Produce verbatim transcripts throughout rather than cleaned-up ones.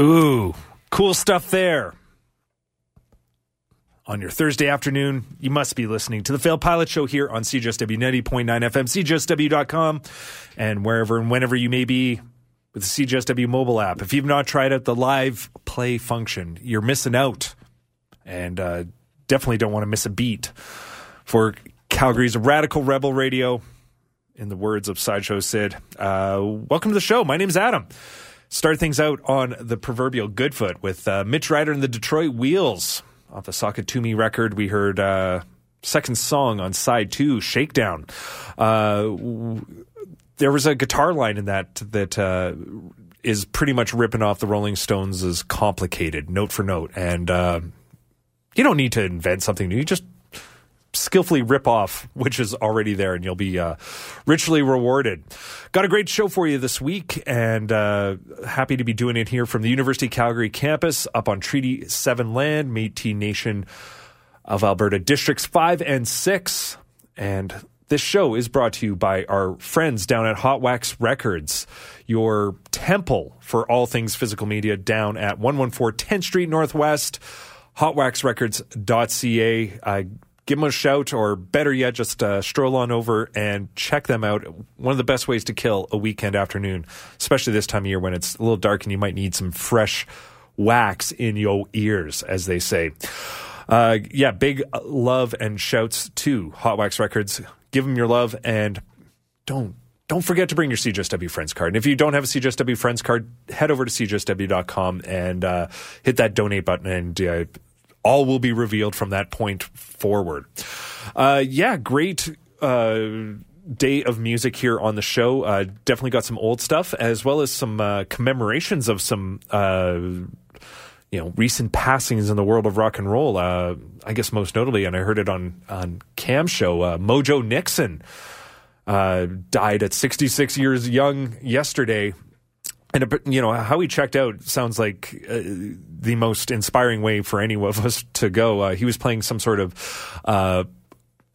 Ooh, cool stuff there. On your Thursday afternoon, you must be listening to the Failed Pilot Show here on C J S W ninety point nine F M, C J S W dot com, and wherever and whenever you may be with the C J S W mobile app. If you've not tried out the live play function, you're missing out, and uh, definitely don't want to miss a beat for Calgary's Radical Rebel Radio. In the words of Sideshow Sid, uh, welcome to the show. My name's Adam. Start things out on the proverbial good foot with uh, Mitch Ryder and the Detroit Wheels. Off the Sakatumi record, we heard uh, second song on side two, Shakedown. Uh, w- there was a guitar line in that that uh, is pretty much ripping off the Rolling Stones' as Complicated, note for note. And uh, you don't need to invent something new. You just skillfully rip off which is already there, and you'll be uh, richly rewarded. Got a great show for you this week, and uh, happy to be doing it here from the University of Calgary campus up on Treaty seven land, Métis Nation of Alberta Districts five and six. And this show is brought to you by our friends down at Hot Wax Records, your temple for all things physical media down at one fourteen tenth Street Northwest, hot wax records dot c a. I Give them a shout, or better yet, just uh, stroll on over and check them out. One of the best ways to kill a weekend afternoon, especially this time of year when it's a little dark and you might need some fresh wax in your ears, as they say. Uh, yeah, big love and shouts to Hot Wax Records. Give them your love, and don't don't forget to bring your C J S W Friends card. And if you don't have a C J S W Friends card, head over to C J S W dot com and uh, hit that donate button, and uh, all will be revealed from that point forward. Uh, yeah, great uh, day of music here on the show. Uh, definitely got some old stuff, as well as some uh, commemorations of some uh, you know, recent passings in the world of rock and roll. Uh, I guess most notably, and I heard it on, on Cam's show, uh, Mojo Nixon uh, died at sixty-six years young yesterday. And, you know, how he checked out sounds like uh, the most inspiring way for any of us to go. Uh, he was playing some sort of, uh,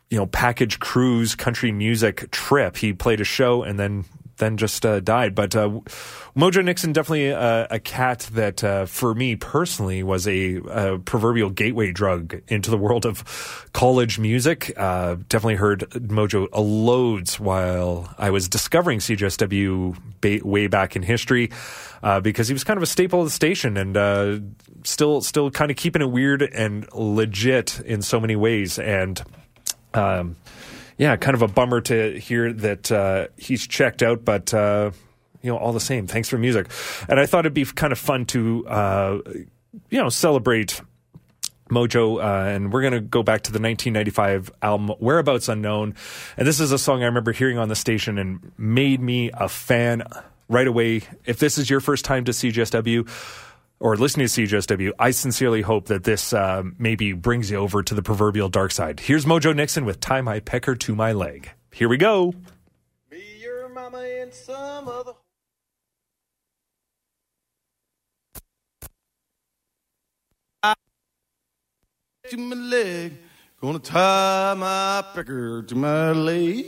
you know, package cruise country music trip. He played a show and then then just uh, died. But uh, Mojo Nixon, definitely a, a cat that, uh, for me personally, was a, a proverbial gateway drug into the world of college music. Uh, definitely heard Mojo loads while I was discovering C J S W ba- way back in history, uh, because he was kind of a staple of the station, and uh, still still kind of keeping it weird and legit in so many ways. And um yeah, kind of a bummer to hear that uh, he's checked out, but, uh, you know, all the same, thanks for music. And I thought it'd be kind of fun to, uh, you know, celebrate Mojo, uh, and we're going to go back to the nineteen ninety-five album Whereabouts Unknown. And this is a song I remember hearing on the station and made me a fan right away. If this is your first time to C J S W, or listening to C J S W, I sincerely hope that this uh, maybe brings you over to the proverbial dark side. Here's Mojo Nixon with Tie My Pecker to My Leg. Here we go. Me, your mama, and some other... to my leg. Gonna tie my pecker to my leg.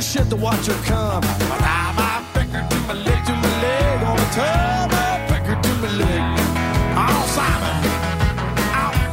Shit to watch her come. Tie my finger to my leg, to my leg. Gonna tie my finger to my leg. Oh, Simon. Oh.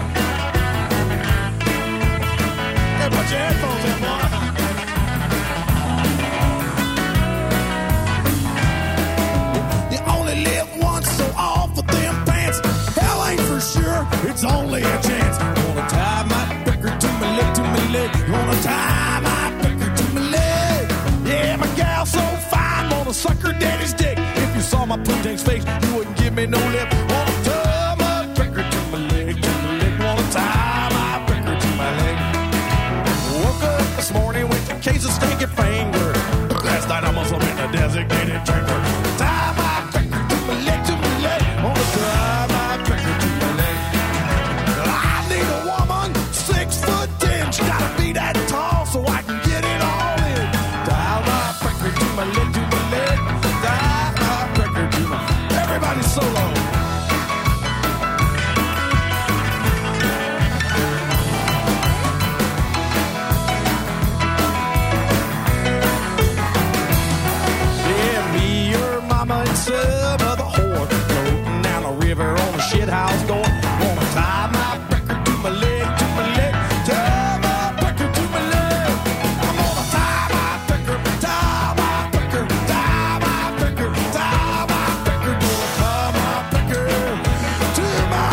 only a chance. Gonna tie my picker to my leg, to my leg. Gonna tie my picker to my leg. Yeah, my gal so fine, gonna suck her daddy's dick. If you saw my pootain's face, you wouldn't give me no lip. Gonna tie my picker to my leg, to my leg. Gonna tie my picker to my leg. Woke up this morning with a case of stinking finger. Last night I must have been a designated drinker. Tie my picker to my leg, to my leg. Gonna tie my picker to my leg. I need a woman six foot ten. She gotta be that tall so I can get it all in. Tie my picker to my leg, to my leg. Tie my picker to my leg. Everybody solo. Shithouse door. Wanna tie my picker to my leg, to my leg. Tie my picker to my leg. I'm gonna tie my picker, tie my picker, tie my picker, tie my picker. Gonna tie my picker to my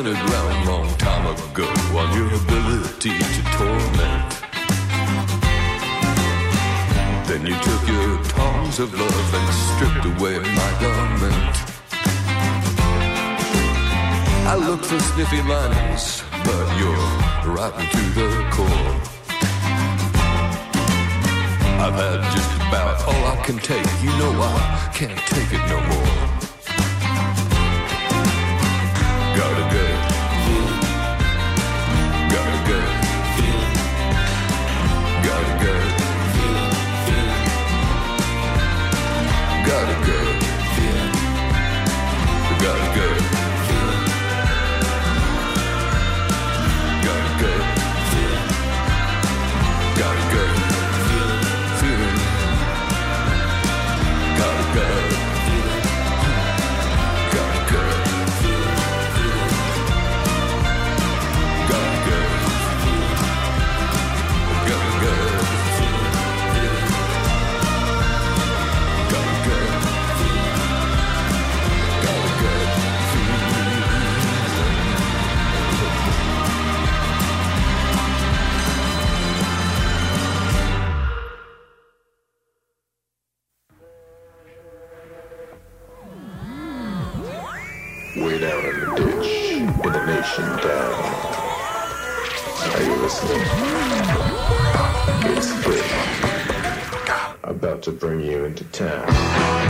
Centered round long time ago on your ability to torment. Then you took your tongs of love and stripped away my garment. I looked for sniffy linings, but you're rotten to the core. I've had just about all I can take. You know I can't take it no more. Gotta go, gotta go, gotta go, gotta go, gotta go, gotta go, gotta go. Gotta go, down in the ditch with the nation down. Are you listening? It's Britain. About to bring you into town.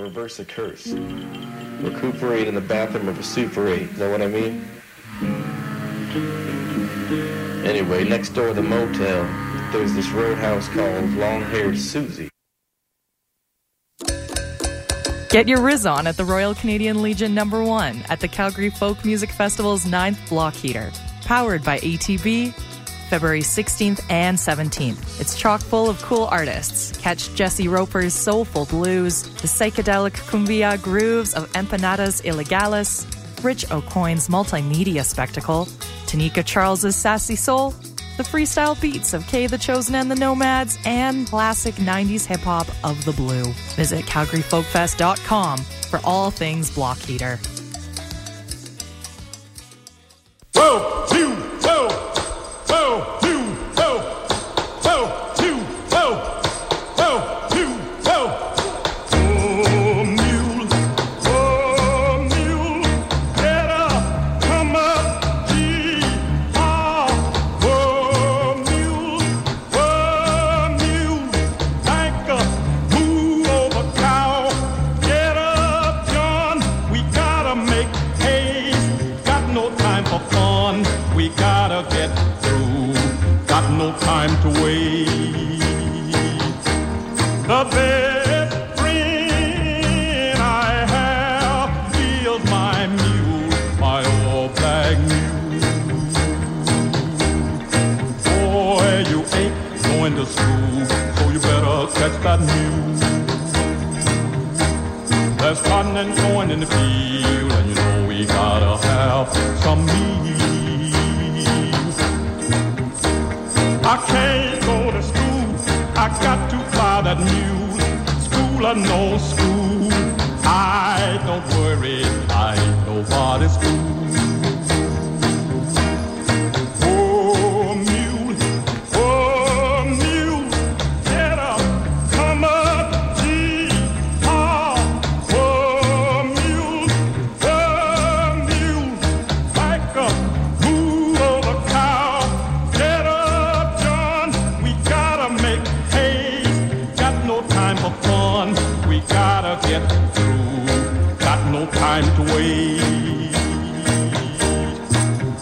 Reverse a curse. Recuperate in the bathroom of a Super eight. Know what I mean? Anyway, next door to the motel, there's this roadhouse called Long-Haired Susie. Get your Riz on at the Royal Canadian Legion number one at the Calgary Folk Music Festival's ninth Block Heater. Powered by A T B, February sixteenth and seventeenth. It's chock full of cool artists. Catch Jesse Roper's soulful blues, the psychedelic cumbia grooves of Empanadas Ilegales, Rich O'Coin's multimedia spectacle, Tanika Charles's sassy soul, the freestyle beats of Kay the Chosen and the Nomads, and classic nineties hip-hop of the blue. Visit Calgary Folk Fest dot com for all things Block Heater. Whoa, two, whoa! Go, two, go, go, two, go, go, two, go. Oh, mule, oh, mule, get up, come up, gee, ah. Oh, mule, oh, mule, like a moo over cow. Get up, John, we gotta make haste. Got no time for fun, we gotta get got no time to wait. The best friend I have feels my There's cotton and corn in the field, and you know we gotta have some meals. I can't go to school, I got to plow that mule. School or no school, I don't worry, I ain't nobody's fool. Time to wait.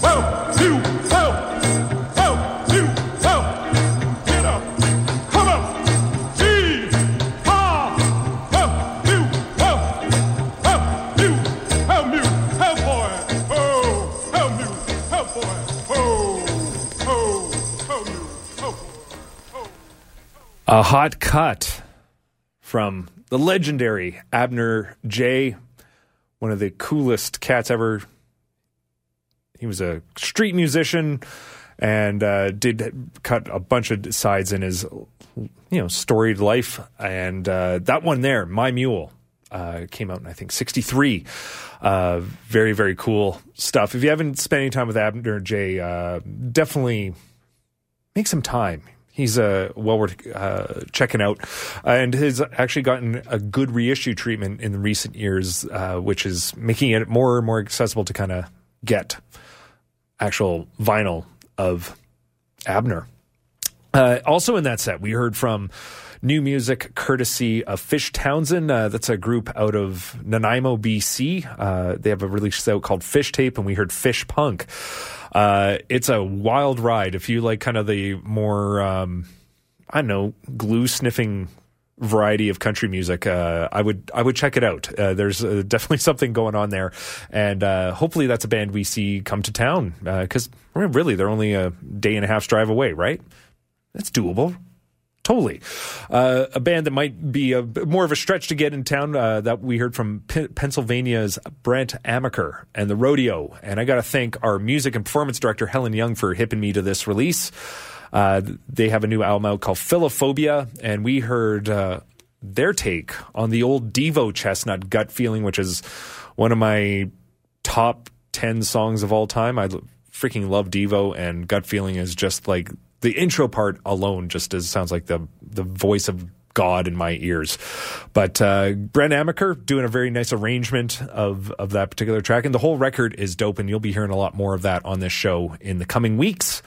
Whoa, you, whoa, whoa, you, whoa. Get up, come up. Gee, ha, whoa, you, whoa, whoa, you, oh, you, oh, boy, oh, oh, you, oh, boy, oh, oh, oh, you, oh, oh. A hot cut from the legendary Abner J. One of the coolest cats ever. He was a street musician and uh, did cut a bunch of sides in his, you know, storied life. And uh, that one there, My Mule, uh, came out in, I think, sixty-three. Uh, very, very cool stuff. If you haven't spent any time with Abner J, uh, definitely make some time. He's uh, well worth uh, checking out, and has actually gotten a good reissue treatment in recent years, uh, which is making it more and more accessible to kind of get actual vinyl of Abner. Uh, also in that set, we heard from new music courtesy of Fishe Townsen. Uh, that's a group out of Nanaimo, B C. Uh, they have a release out called Fish Tape, and we heard Fish Punk. Uh, it's a wild ride. If you like kind of the more, um, I don't know, glue-sniffing variety of country music, uh, I would I would check it out. Uh, there's uh, definitely something going on there, and uh, hopefully that's a band we see come to town, because uh, really they're only a day and a half's drive away, right? That's doable. Totally. Uh, a band that might be a, more of a stretch to get in town uh, that we heard from P- Pennsylvania's Brent Amaker and the Rodeo. And I got to thank our music and performance director, Helen Young, for hipping me to this release. Uh, they have a new album out called Philophobia, and we heard uh, their take on the old Devo Chestnut Gut Feeling, which is one of my top ten songs of all time. I l- freaking love Devo, and Gut Feeling is just like... the intro part alone just is, sounds like the the voice of God in my ears. But uh, Brent Amaker doing a very nice arrangement of, of that particular track. And the whole record is dope, and you'll be hearing a lot more of that on this show in the coming weeks.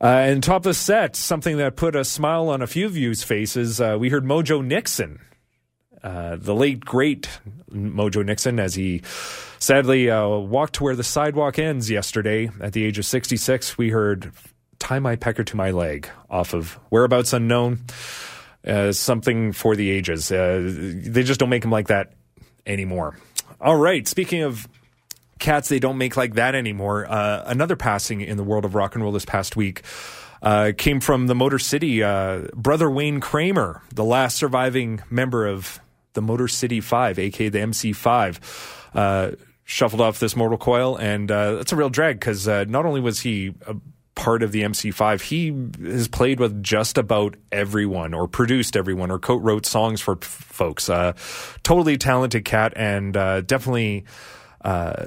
Uh, and top of the set, something that put a smile on a few of you's faces, uh, we heard Mojo Nixon. Uh, the late, great Mojo Nixon, as he sadly uh, walked to where the sidewalk ends yesterday at the age of sixty-six. We heard... Tie My Pecker to My Leg off of Whereabouts Unknown, uh, something for the ages. Uh, they just don't make them like that anymore. All right, speaking of cats they don't make like that anymore, uh, another passing in the world of rock and roll this past week uh, came from the Motor City. Uh, brother Wayne Kramer, the last surviving member of the Motor City five, a k a the M C five, uh, shuffled off this mortal coil, and uh, that's a real drag because uh, not only was he... a, part of the M C five, he has played with just about everyone, or produced everyone, or co-wrote songs for p- folks. Uh, totally talented cat, and uh, definitely uh,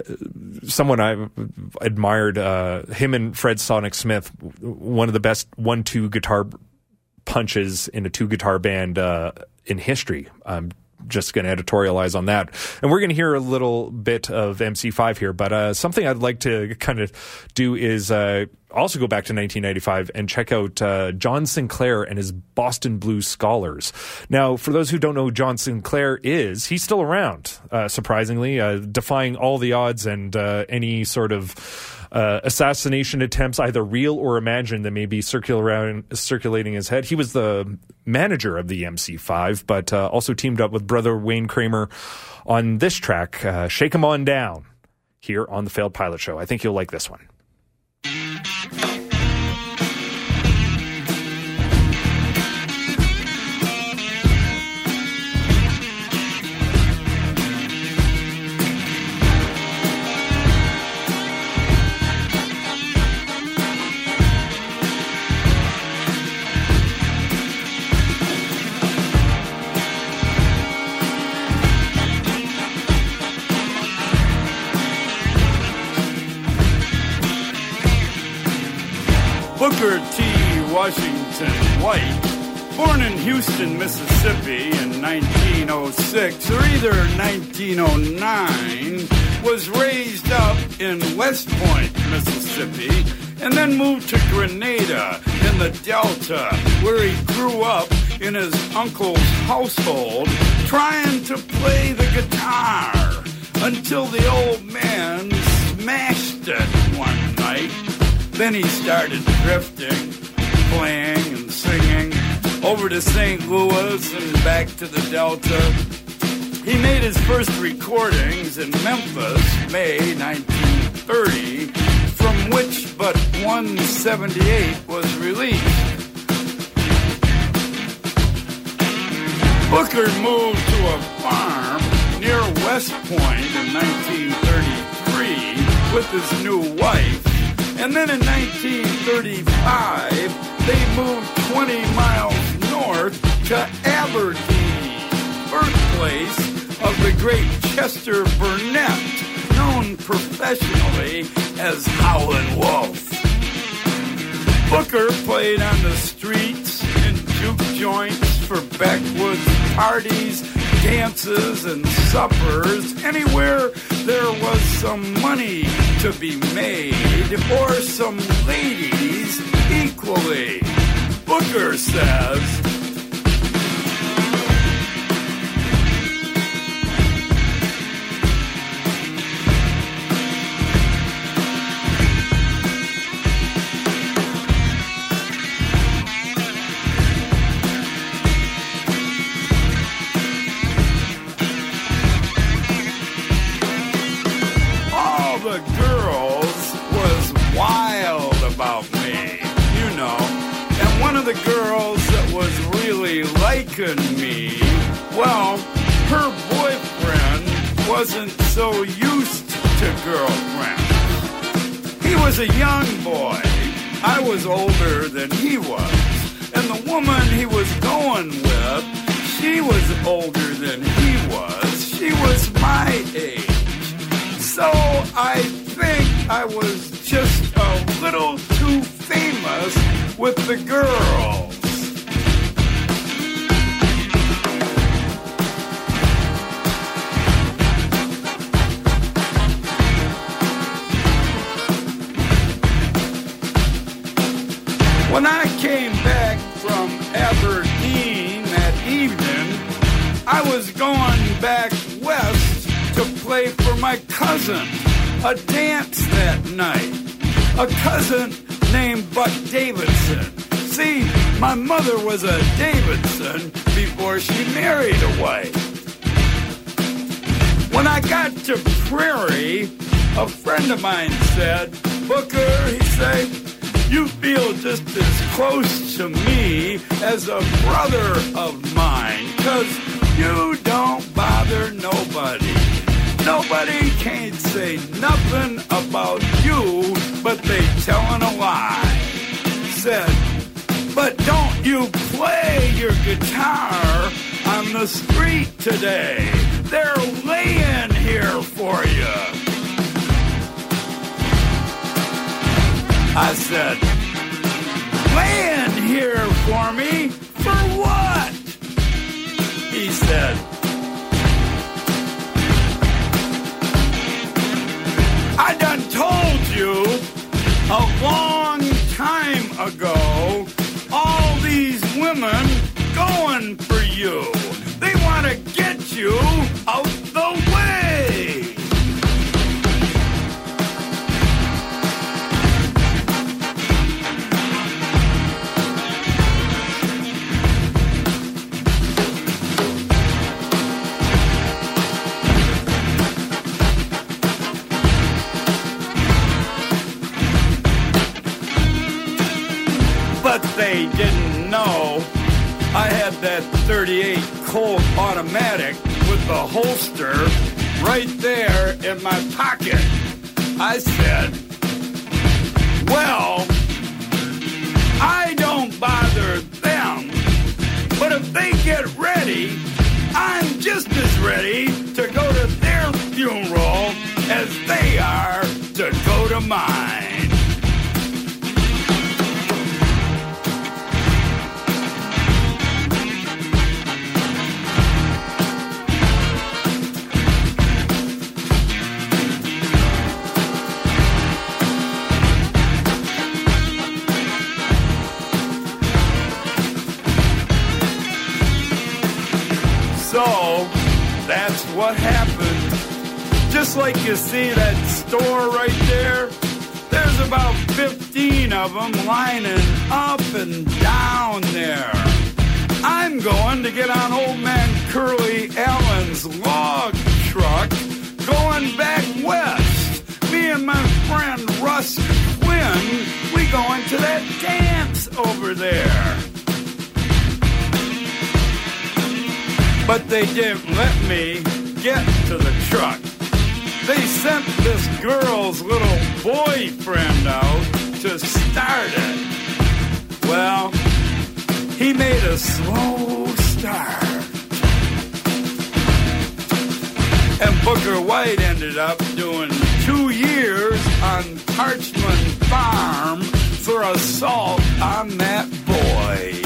someone I admired. Uh, him and Fred Sonic Smith, one of the best one-two guitar punches in a two-guitar band uh, in history. I'm just going to editorialize on that. And we're going to hear a little bit of M C five here, but uh, something I'd like to kind of do is... Uh, also go back to nineteen ninety-five and check out uh, John Sinclair and his Boston Blues Scholars. Now, for those who don't know who John Sinclair is, he's still around, uh, surprisingly, uh, defying all the odds and uh, any sort of uh, assassination attempts, either real or imagined, that may be circul- around, circulating his head. He was the manager of the M C five, but uh, also teamed up with brother Wayne Kramer on this track, uh, Shake 'Em On Down, here on The Failed Pilot Show. I think you'll like this one. Booker T. Washington White, born in Houston, Mississippi in nineteen oh six, or either nineteen oh nine, was raised up in West Point, Mississippi, and then moved to Grenada in the Delta, where he grew up in his uncle's household, trying to play the guitar, until the old man smashed it one night. Then he started drifting, playing and singing, over to Saint Louis and back to the Delta. He made his first recordings in Memphis, May nineteen thirty, from which but one seventy-eight was released. Booker moved to a farm near West Point in nineteen thirty-three with his new wife, and then in nineteen thirty-five, they moved twenty miles north to Aberdeen, birthplace of the great Chester Burnett, known professionally as Howlin' Wolf. Booker played on the streets and juke joints for backwoods parties, dances, and suppers, anywhere there was some money to be made, or some ladies equally. Booker says, me. Well, her boyfriend wasn't so used to girlfriends. He was a young boy. I was older than he was. And the woman he was going with, she was older than he was. She was my age. So I think I was just a little too famous with the girl. When I came back from Aberdeen that evening, I was going back west to play for my cousin, a dance that night. A cousin named Buck Davidson. See, my mother was a Davidson before she married a wife. When I got to Prairie, a friend of mine said, Booker, he said, you feel just as close to me as a brother of mine, 'cause you don't bother nobody. Nobody can't say nothing about you, but they telling a lie. Said, but don't you play your guitar on the street today. They're laying here for you. I said, laying here for me? For what? He said, I done told you a long time ago, all these women going for you. They want to get you out the way. But they didn't know I had that thirty-eight Colt automatic with the holster right there in my pocket. I said, well, I don't bother them, but if they get ready, I'm just as ready to go to their funeral as they are to go to mine. that's what happened. Just like you see that store right there, there's about fifteen of them lining up and down there. I'm going to get on old man Curly Allen's log truck, going back west. Me and my friend Russ Quinn, we going to that dance over there. But they didn't let me get to the truck. They sent this girl's little boyfriend out to start it. Well, he made a slow start. And Bukka White ended up doing two years on Parchman Farm for assault on that boy.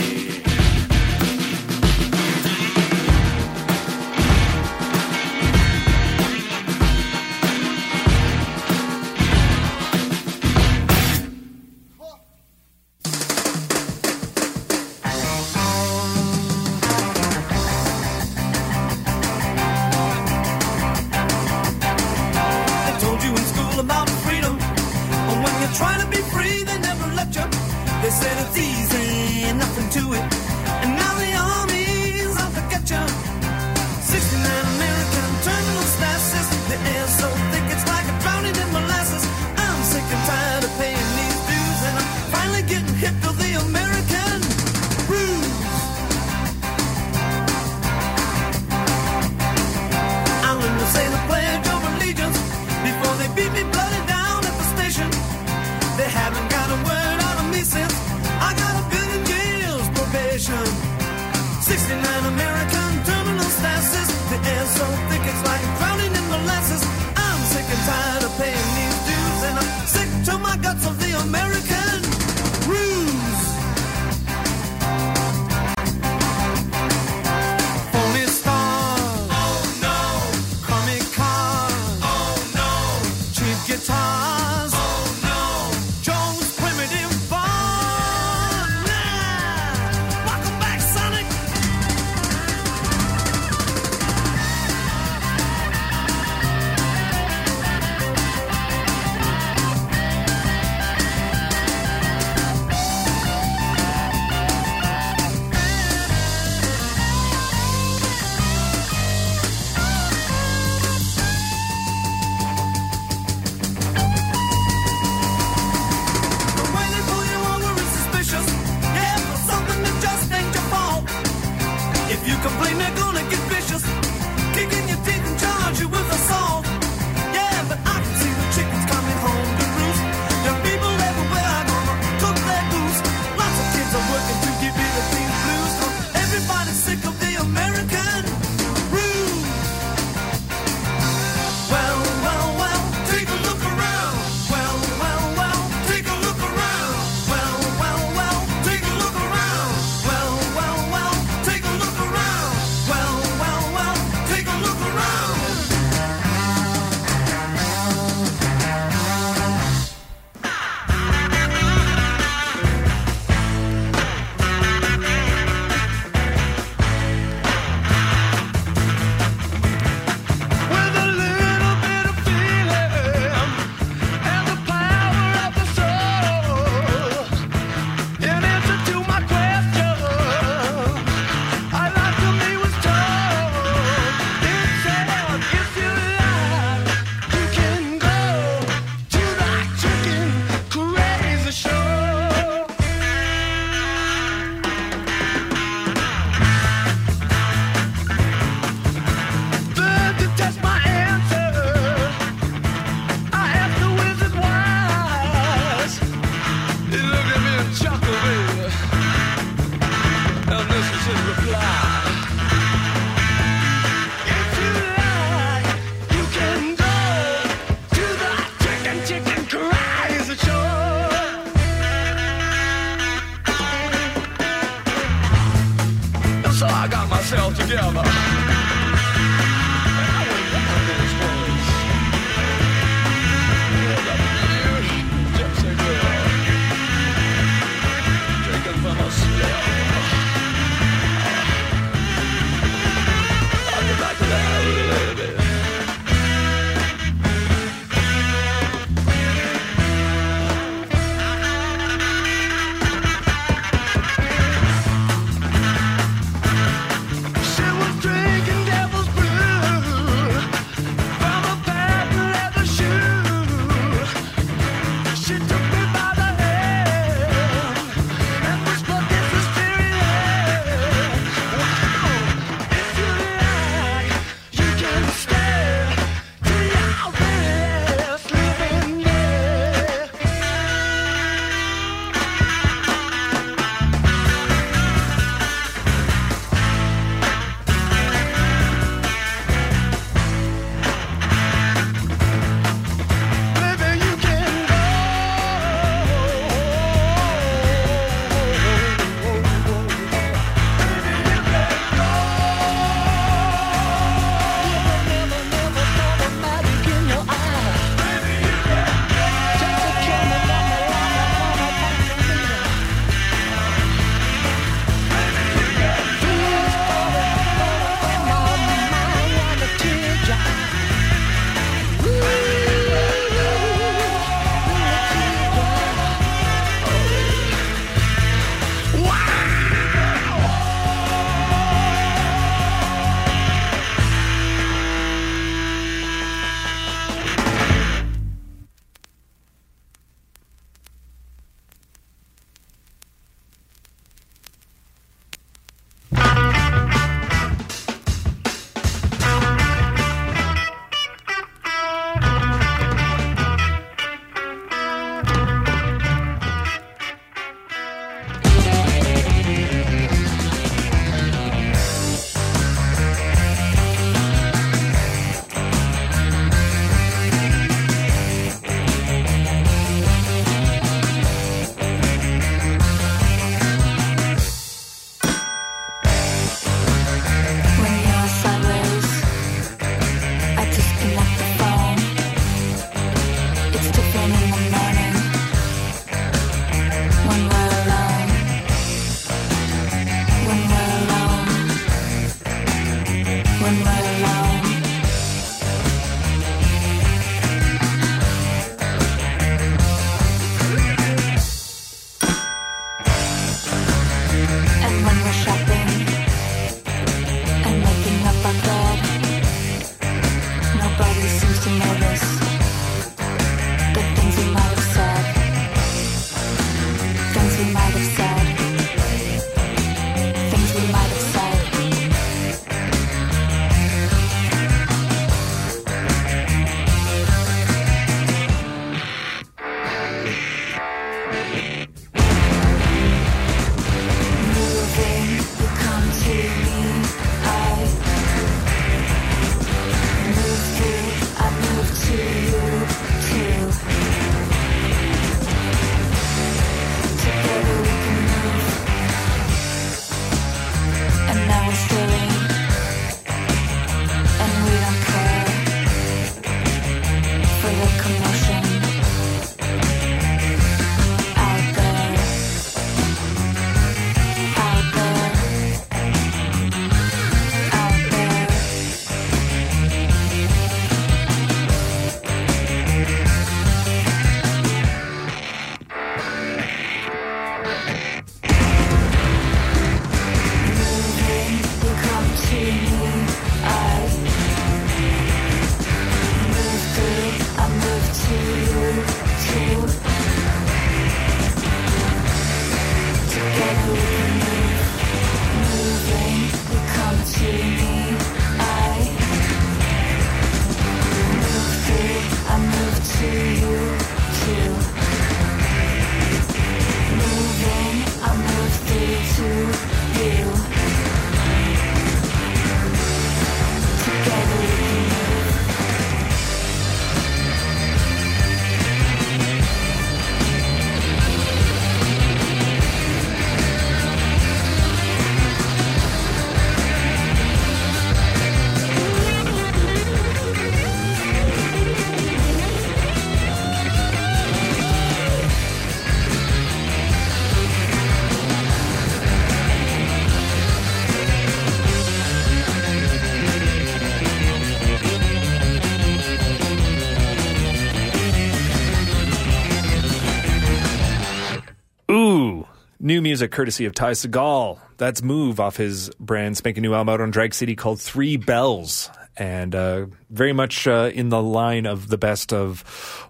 New music courtesy of Ty Segall. That's Move off his brand spanking new album out on Drag City called Three Bells. And uh, very much uh, in the line of the best of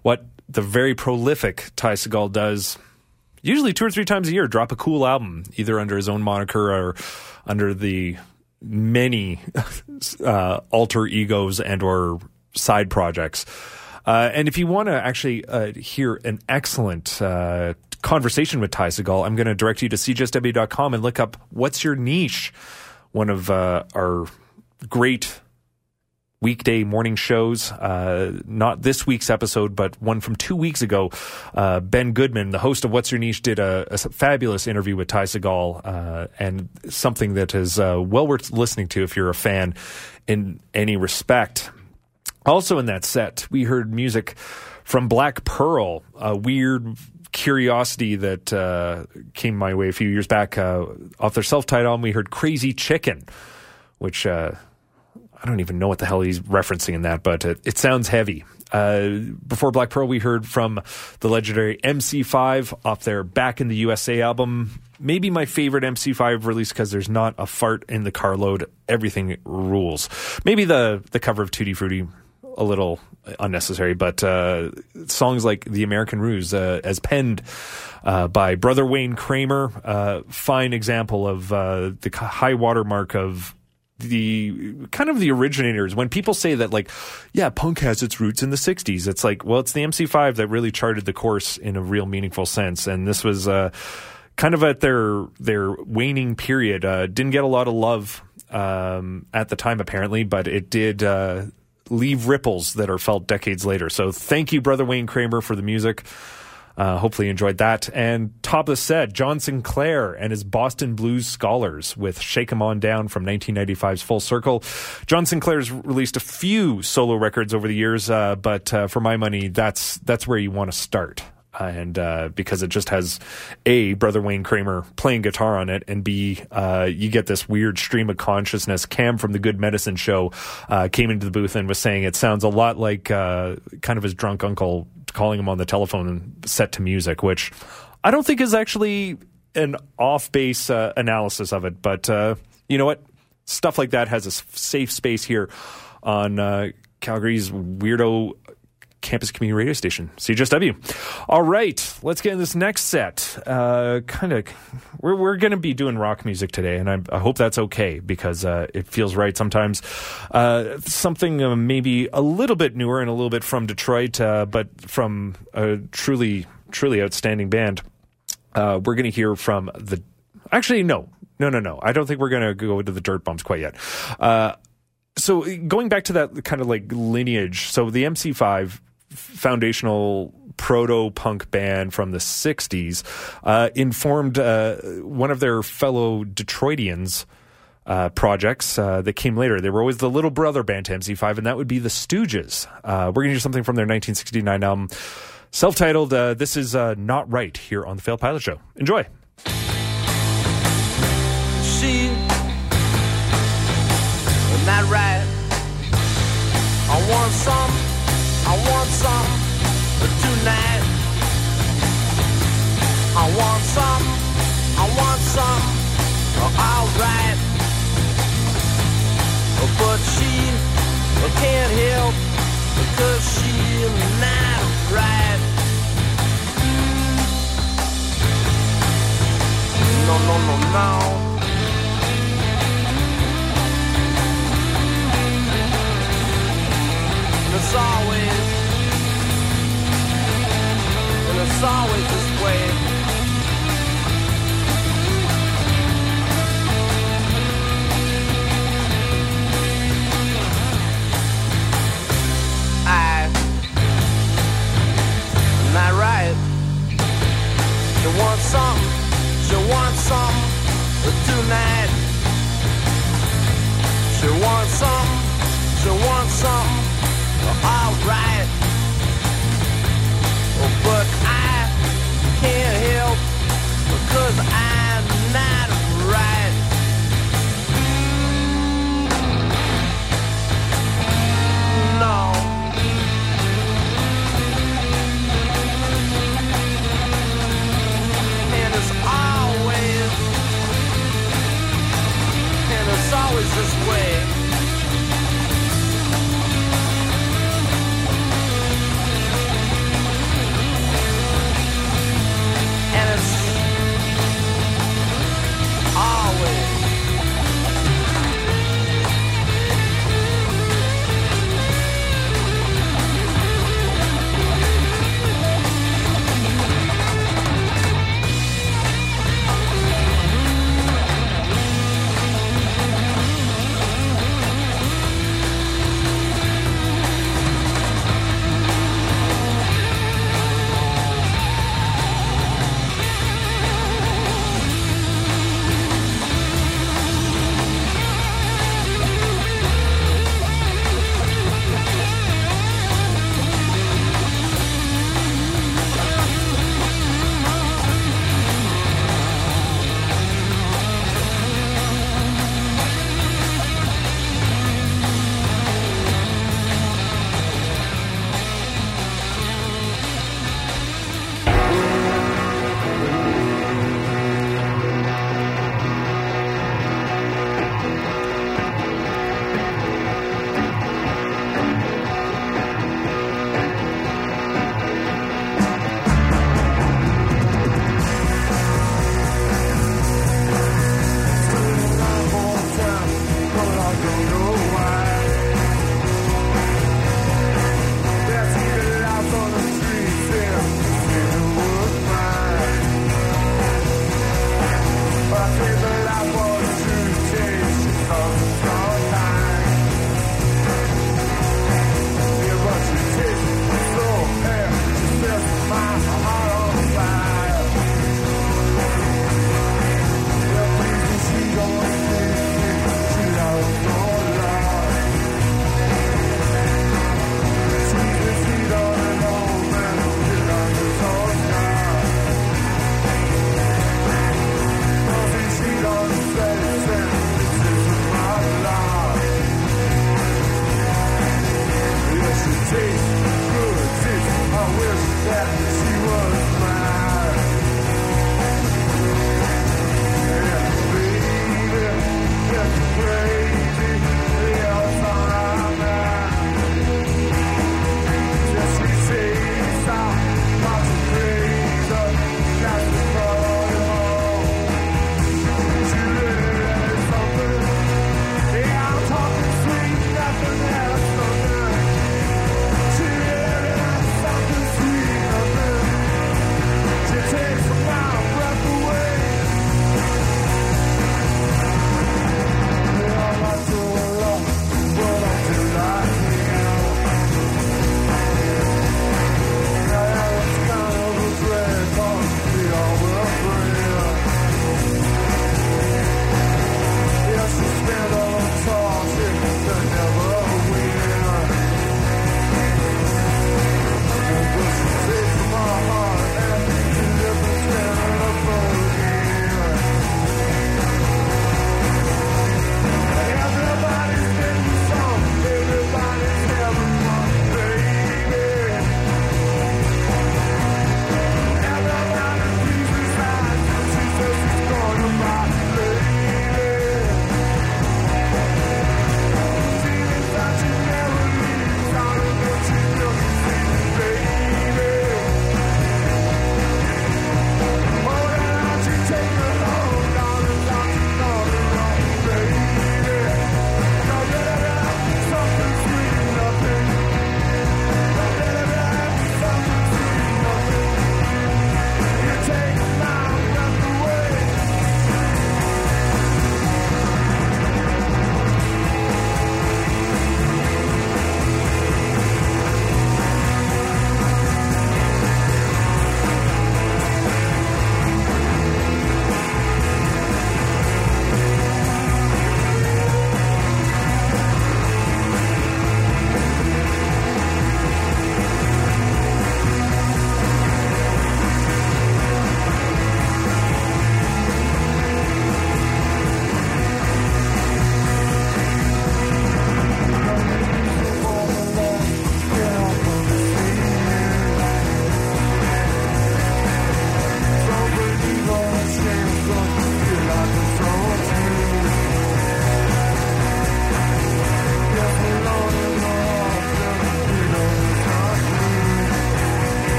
what the very prolific Ty Segall does. Usually two or three times a year, drop a cool album, either under his own moniker or under the many uh, alter egos and or side projects. Uh, and if you want to actually uh, hear an excellent uh, conversation with Ty Segall, I'm going to direct you to C J S W dot com and look up What's Your Niche, one of uh, our great weekday morning shows. Uh, not this week's episode, but one from two weeks ago. Uh, Ben Goodman, the host of What's Your Niche, did a, a fabulous interview with Ty Segall, uh, and something that is uh, well worth listening to if you're a fan in any respect. Also in that set, we heard music from Black Pearl, a weird curiosity that uh, came my way a few years back. Uh, off their self-titled album, we heard Crazy Chicken, which uh, I don't even know what the hell he's referencing in that, but it, it sounds heavy. Uh, before Black Pearl, we heard from the legendary M C five off their Back in the U S A album. Maybe my favorite M C five release because there's not a fart in the carload. Everything rules. Maybe the, the cover of Tutti Frutti, a little unnecessary, but uh, songs like The American Ruse, uh, as penned uh, by Brother Wayne Kramer, uh, fine example of uh, the high watermark of the kind of the originators. When people say that, like, yeah, punk has its roots in the sixties, it's like, well, it's the M C five that really charted the course in a real meaningful sense, and this was uh, kind of at their their waning period. Uh, didn't get a lot of love um, at the time, apparently, but it did. Uh, leave ripples that are felt decades later. So thank you, Brother Wayne Kramer, for the music. Uh, hopefully you enjoyed that. And top of the set, John Sinclair and his Boston Blues Scholars with Shake 'Em On Down from nineteen ninety-five's Full Circle. John Sinclair's released a few solo records over the years, uh, but uh, for my money, that's that's where you want to start. Uh, and uh, because it just has, A, Brother Wayne Kramer playing guitar on it, and B, uh, you get this weird stream of consciousness. Cam from The Good Medicine Show uh, came into the booth and was saying it sounds a lot like uh, kind of his drunk uncle calling him on the telephone and set to music, which I don't think is actually an off-base uh, analysis of it. But uh, you know what? Stuff like that has a safe space here on uh, Calgary's weirdo campus community radio station, C J S W. All right, let's get in this next set. Uh, kind of, we're we're going to be doing rock music today, and I, I hope that's okay because uh, it feels right sometimes. Uh, something uh, maybe a little bit newer and a little bit from Detroit, uh, but from a truly, truly outstanding band. Uh, we're going to hear from the. Actually, no, no, no, no. I don't think we're going to go into the Dirtbombs quite yet. Uh, so going back to that kind of like lineage, so the M C five. Foundational proto-punk band from the sixties, uh, informed uh, one of their fellow Detroitians uh, projects uh, that came later. They were always the little brother band to M C five, and that would be the Stooges. Uh, we're going to hear something from their nineteen sixty-nine album, self-titled uh, This Is uh, Not Right, here on the Fail Pilot Show. Enjoy. She not right. I want some I want some, but tonight I want some, I want some, alright. But she can't help because she's not right. No, no, no, no. It's always, and it's always this way. I, am not right. You want something, you want something, but tonight. You want something, you want something. Alright, but I can't help because I'm not right. No, and it's always.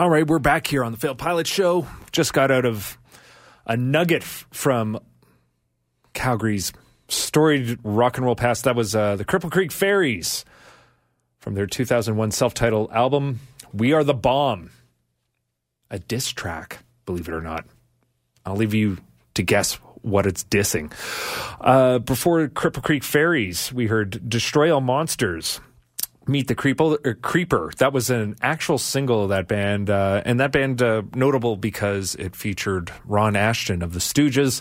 All right, we're back here on the Failed Pilot Show. Just got out of a nugget f- from Calgary's storied rock and roll past. That was uh, the Cripple Creek Fairies from their two thousand one self-titled album, We Are the Bomb. A diss track, believe it or not. I'll leave you to guess what it's dissing. Uh, before Cripple Creek Fairies, we heard Destroy All Monsters. Meet the Creeple, Creeper. That was an actual single of that band. Uh, and that band, uh, notable because it featured Ron Ashton of the Stooges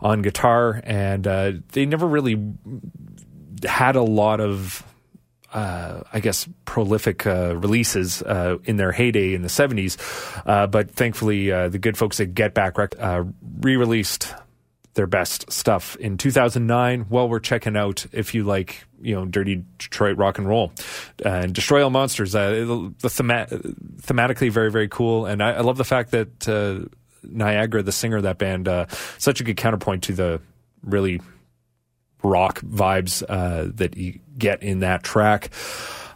on guitar. And uh, they never really had a lot of, uh, I guess, prolific uh, releases uh, in their heyday in the seventies. Uh, but thankfully, uh, the good folks at Get Back rec- uh, re-released their best stuff in two thousand nine. Well, we're checking out if you like, you know, dirty Detroit rock and roll, uh, and Destroy All Monsters. Uh, the thema- thematically very, very cool, and I, I love the fact that uh, Niagara, the singer of that band, uh, such a good counterpoint to the really rock vibes uh, that you get in that track.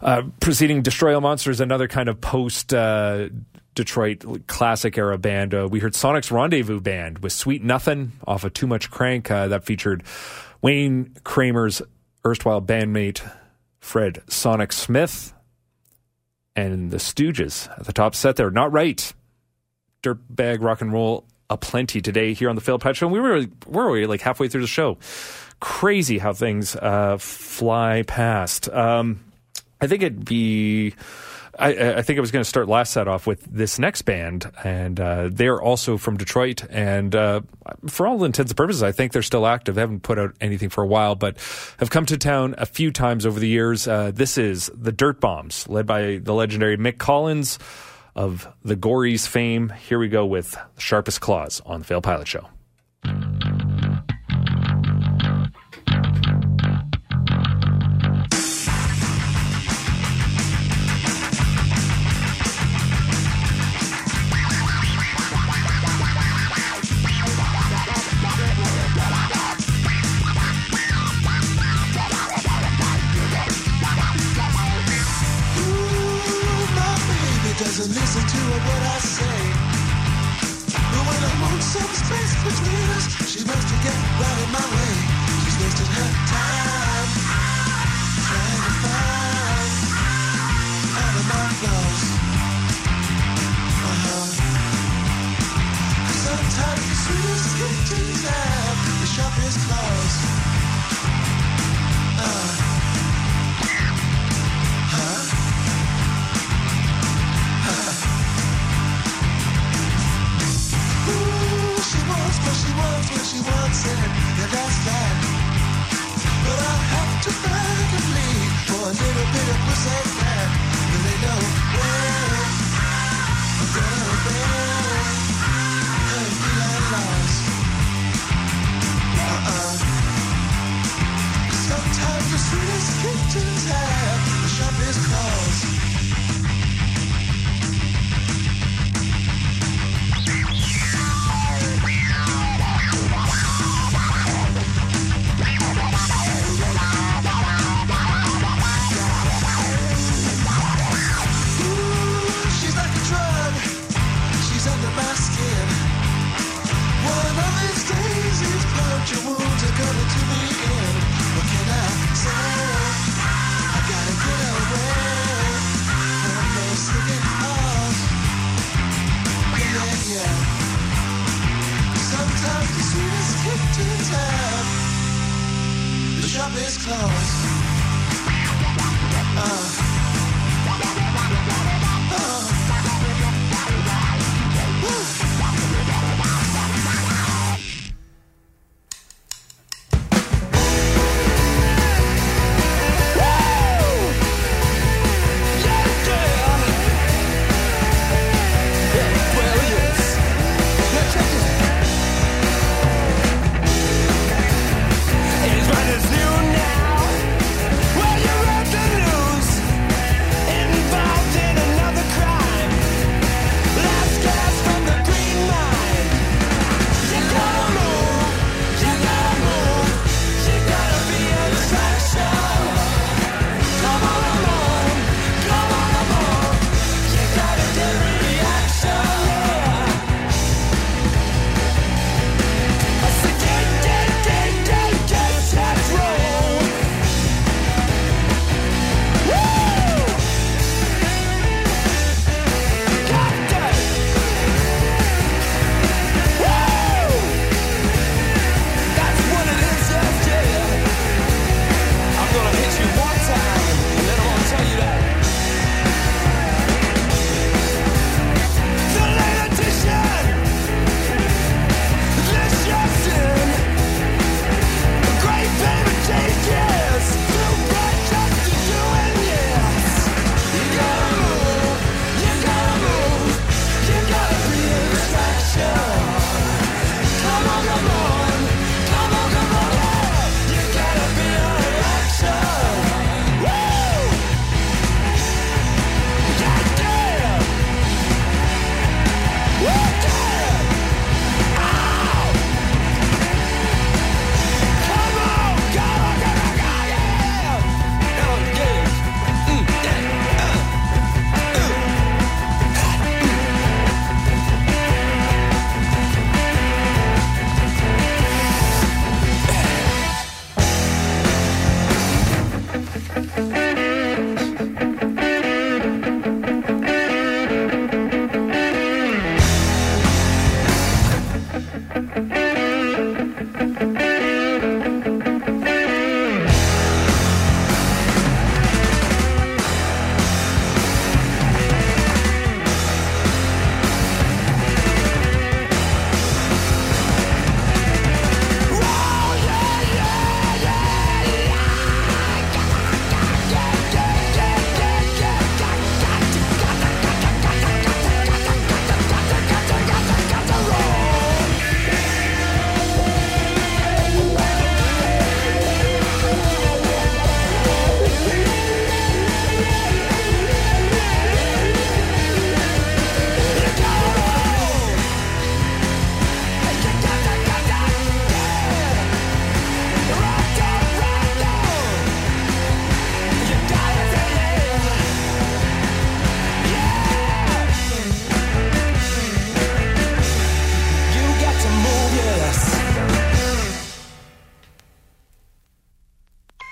Uh, preceding Destroy All Monsters, another kind of post. Uh, Detroit classic era band. Uh, we heard Sonic's Rendezvous Band with Sweet Nothing off of Too Much Crank. Uh, that featured Wayne Kramer's erstwhile bandmate Fred Sonic Smith and the Stooges at the top set there. Not right. Dirtbag rock and roll aplenty today here on the Failed Pilot Show. We were, were we like halfway through the show. Crazy how things uh, fly past. Um, I think it'd be... I, I think I was going to start last set off with this next band, and uh, they're also from Detroit, and uh, for all intents and purposes, I think they're still active. They haven't put out anything for a while, but have come to town a few times over the years. Uh, this is The Dirtbombs, led by the legendary Mick Collins of the Gories fame. Here we go with Sharpest Claws on the Failed Pilot Show.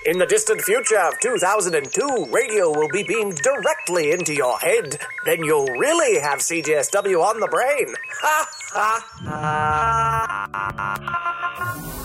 In the distant future of two thousand two, radio will be beamed directly into your head. Then you'll really have C J S W on the brain. Ha ha ha.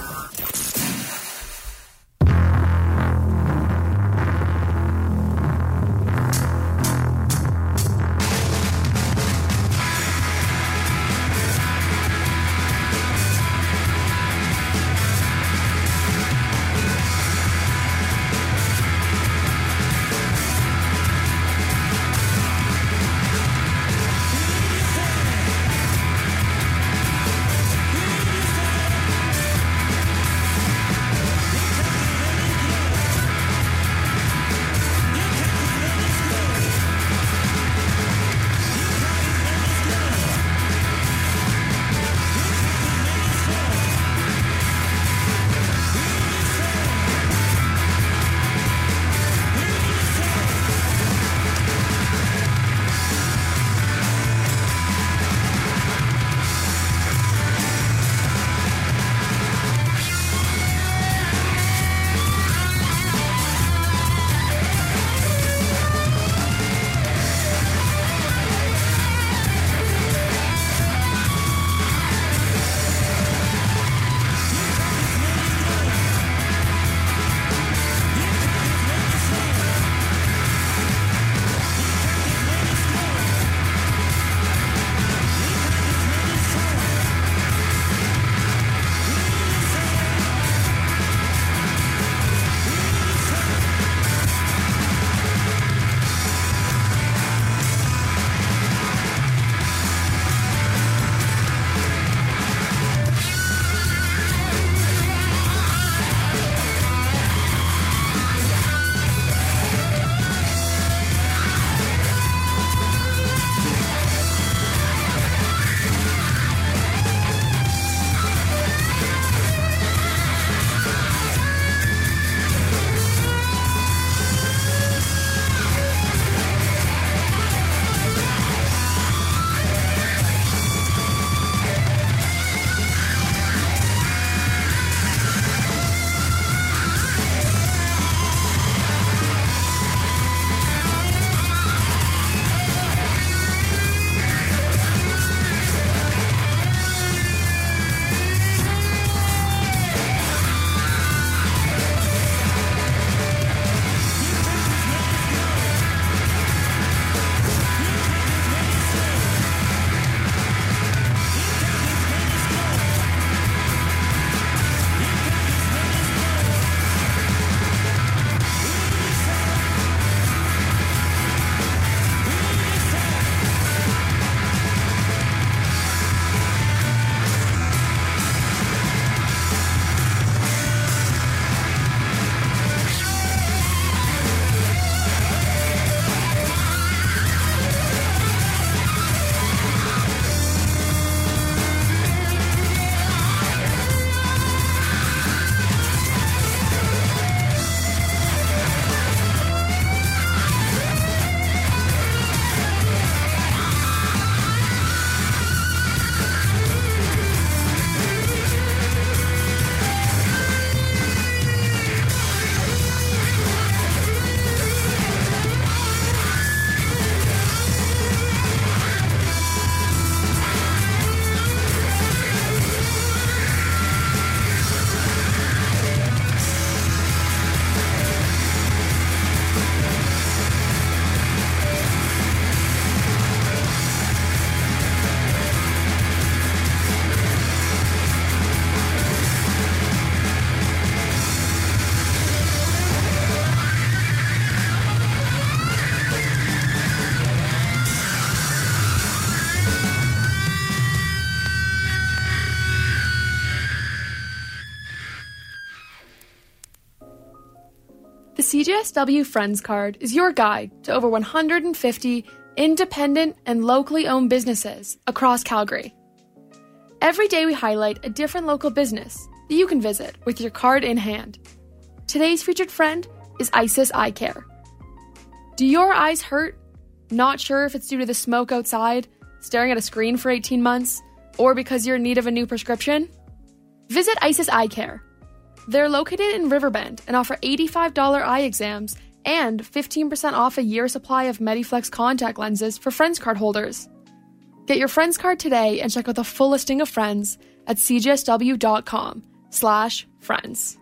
The C J S W Friends Card is your guide to over one hundred fifty independent and locally owned businesses across Calgary. Every day we highlight a different local business that you can visit with your card in hand. Today's featured friend is Isis Eye Care. Do your eyes hurt? Not sure if it's due to the smoke outside, staring at a screen for eighteen months, or because you're in need of a new prescription? Visit Isis Eye Care. They're located in Riverbend and offer eighty-five dollars eye exams and fifteen percent off a year supply of Mediflex contact lenses for Friends card holders. Get your Friends card today and check out the full listing of Friends at cjsw.com slash friends.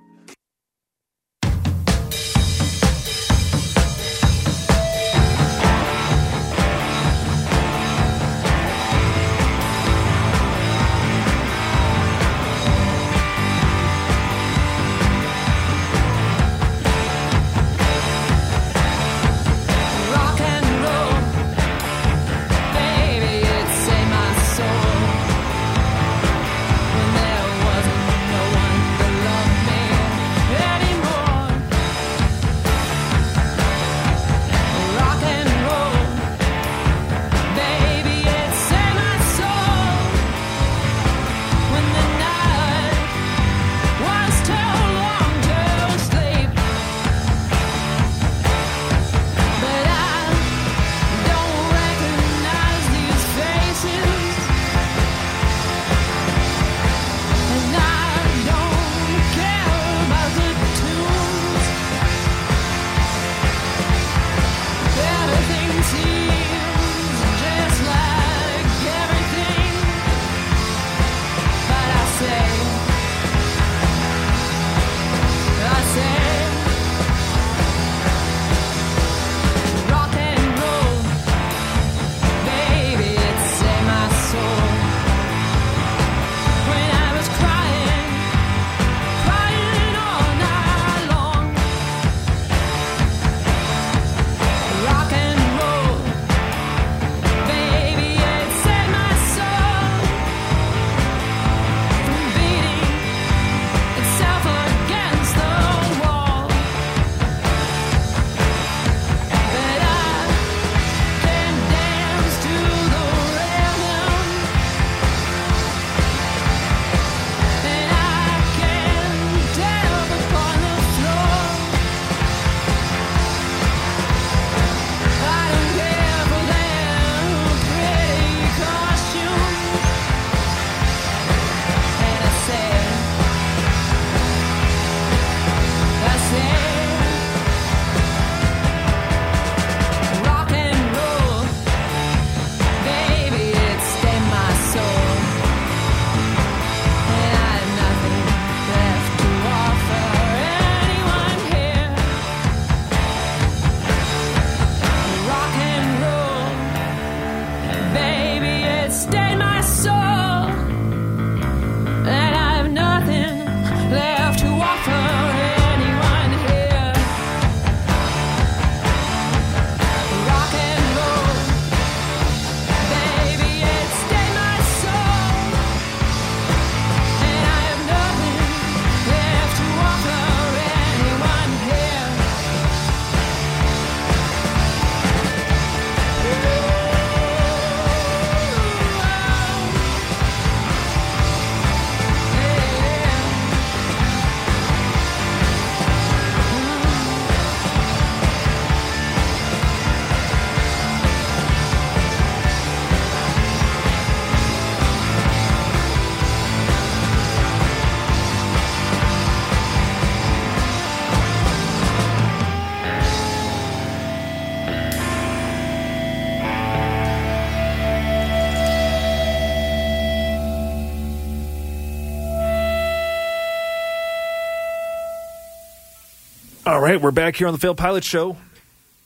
All right, we're back here on the Failed Pilot Show.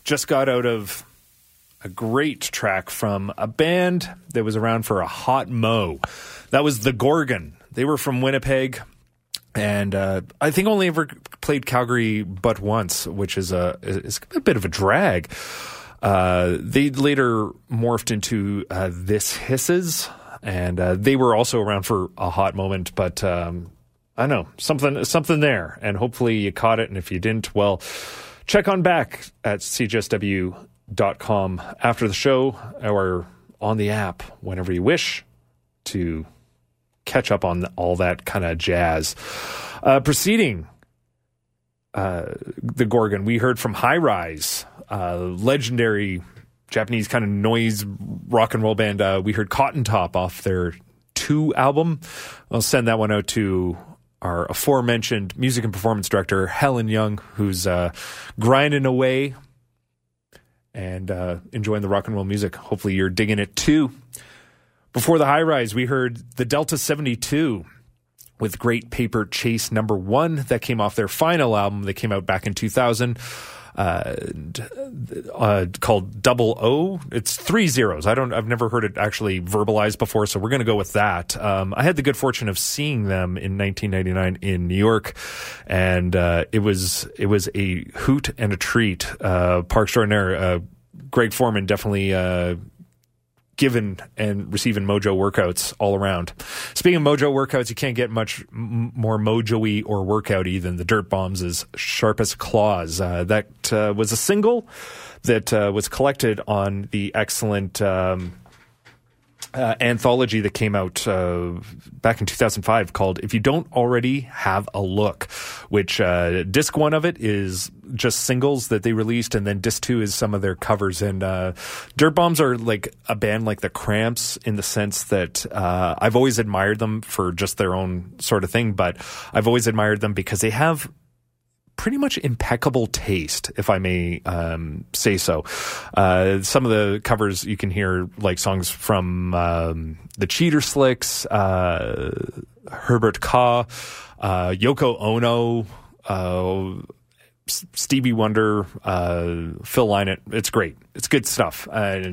Just got out of a great track from a band that was around for a hot mo. That was The Gorgon. They were from Winnipeg, and uh, I think only ever played Calgary but once, which is a, is a bit of a drag. Uh, they later morphed into uh, This Hisses, and uh, they were also around for a hot moment, but... Um, I know, something something there, and hopefully you caught it, and if you didn't, well, check on back at c j s w dot com after the show or on the app whenever you wish to catch up on all that kind of jazz. Uh, proceeding uh, The Gorgon, we heard from High Rise, uh, legendary Japanese kind of noise rock and roll band. Uh, we heard Cotton Top off their two album. I'll send that one out to our aforementioned music and performance director, Helen Young, who's uh, grinding away and uh, enjoying the rock and roll music. Hopefully you're digging it too. Before the High Rise, we heard the Delta seventy-two with Great Paper Chase number one. That came off their final album that came out back in two thousand uh, uh, called Double O. It's three zeros. I don't, I've never heard it actually verbalized before, so we're going to go with that. Um, I had the good fortune of seeing them in nineteen ninety-nine in New York, and uh, it was it was a hoot and a treat. Uh, Par Extraordinaire, uh, Greg Foreman definitely... Uh, given and receiving mojo workouts all around. Speaking of mojo workouts, you can't get much m- more mojo-y or workout-y than the Dirtbombs' Sharpest Claws. Uh, that uh, was a single that uh, was collected on the excellent um, uh, anthology that came out uh, back in two thousand five called If You Don't Already Have a Look, which uh, disc one of it is just singles that they released, and then disc two is some of their covers. And uh, Dirtbombs are like a band like the Cramps in the sense that uh, I've always admired them for just their own sort of thing, but I've always admired them because they have pretty much impeccable taste, if I may um, say so. Uh, some of the covers you can hear, like songs from um, the Cheater Slicks, uh, Herbert Ka, uh, Yoko Ono, uh, Stevie Wonder, uh, Phil Lynott. It's great. It's good stuff. Uh,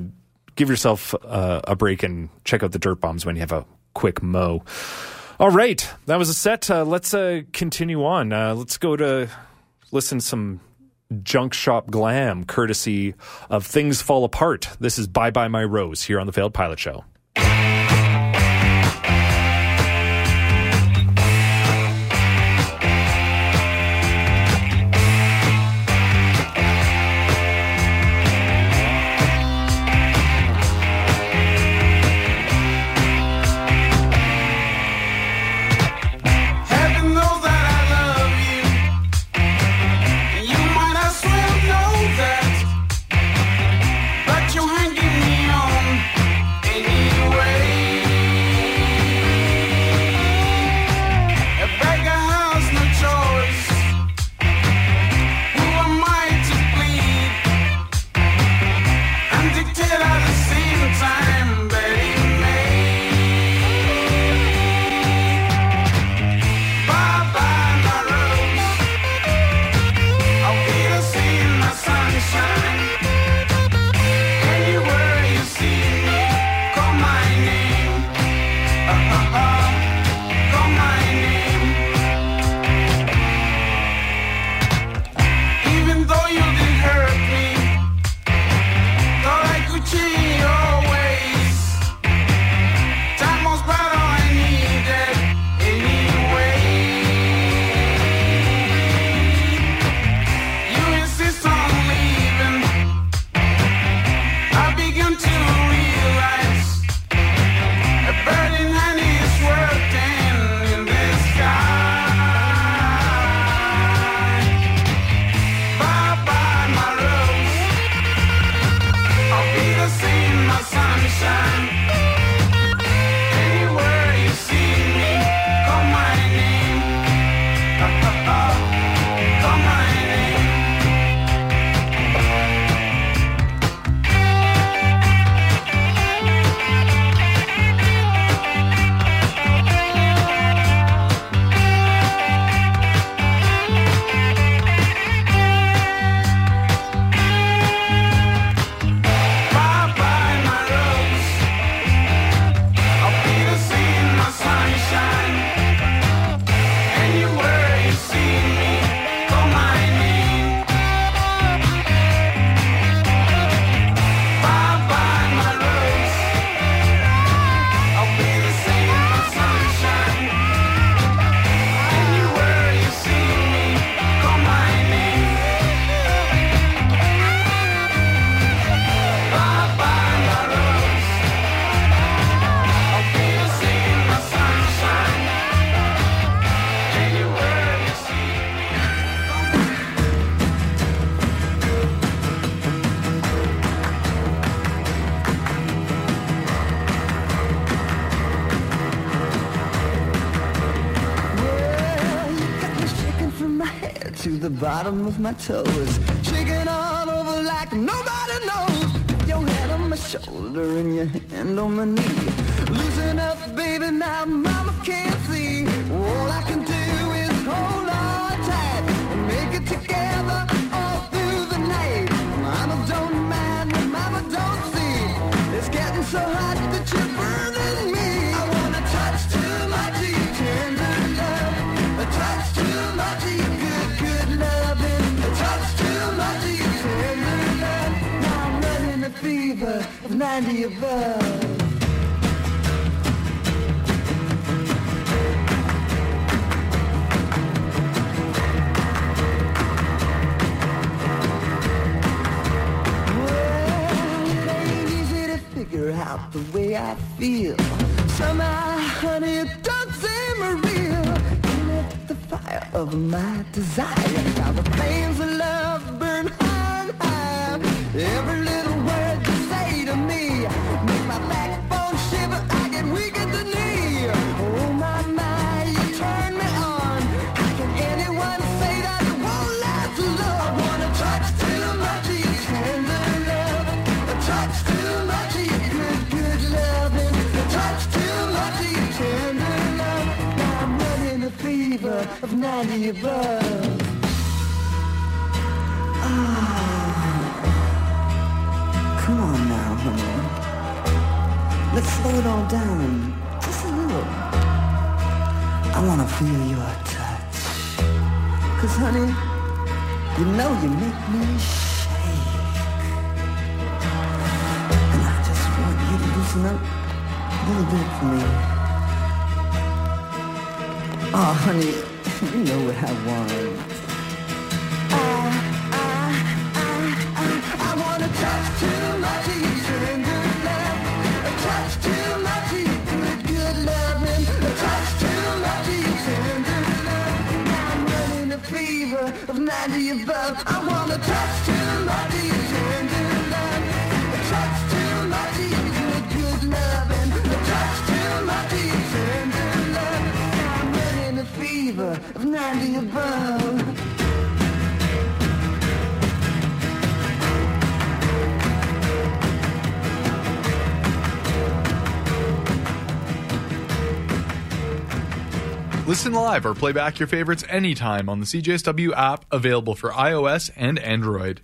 give yourself uh, a break and check out the Dirtbombs when you have a quick mo. All right. That was a set. Uh, let's uh, continue on. Uh, let's go to listen to some junk shop glam courtesy of Things Fall Apart. This is Bye Bye My Rose here on The Failed Pilot Show. Thank you. bottom of my toes, shaking all over like nobody knows. Your head on my shoulder and your hand on my knee. Loosen up, baby, now mama can't see. All I can do is hold on tight and make it together all through the night. Mama don't mind, mama don't see. It's getting so hot that you're burning me. I want a touch to my deep tender love, a touch to my deep good, good loving, a touch to my deep tender love. Now I'm running a fever of ninety above. Figure out the way I feel. Somehow, honey, it don't seem real. And at the fire of my desire, now the flames of love burn high and high. Every little word you say to me make my backbone shiver. I get weak at the knee. Oh my, my, you turn me on. How can anyone say that it won't last long? I wanna touch till my teeth tender love, a touch till my teeth. Of ninety above. Ah, come on now, honey. Let's slow it all down, just a little. I wanna feel your touch. Cause honey, you know you make me shake. And I just want you to loosen up a little bit for me. Oh, honey, you know what I want. I, I, I, I, I want a touch to my teeth, tender love. A touch to my teeth, good, good loving. A touch to my teeth, tender love. Now I'm running a fever of ninety above. I want a touch to my teeth, tender love. A touch to my teeth, good, good loving. A touch to my teeth, tender love. A fever of ninety above. Listen live or play back your favorites anytime on the C J S W app, available for iOS and Android.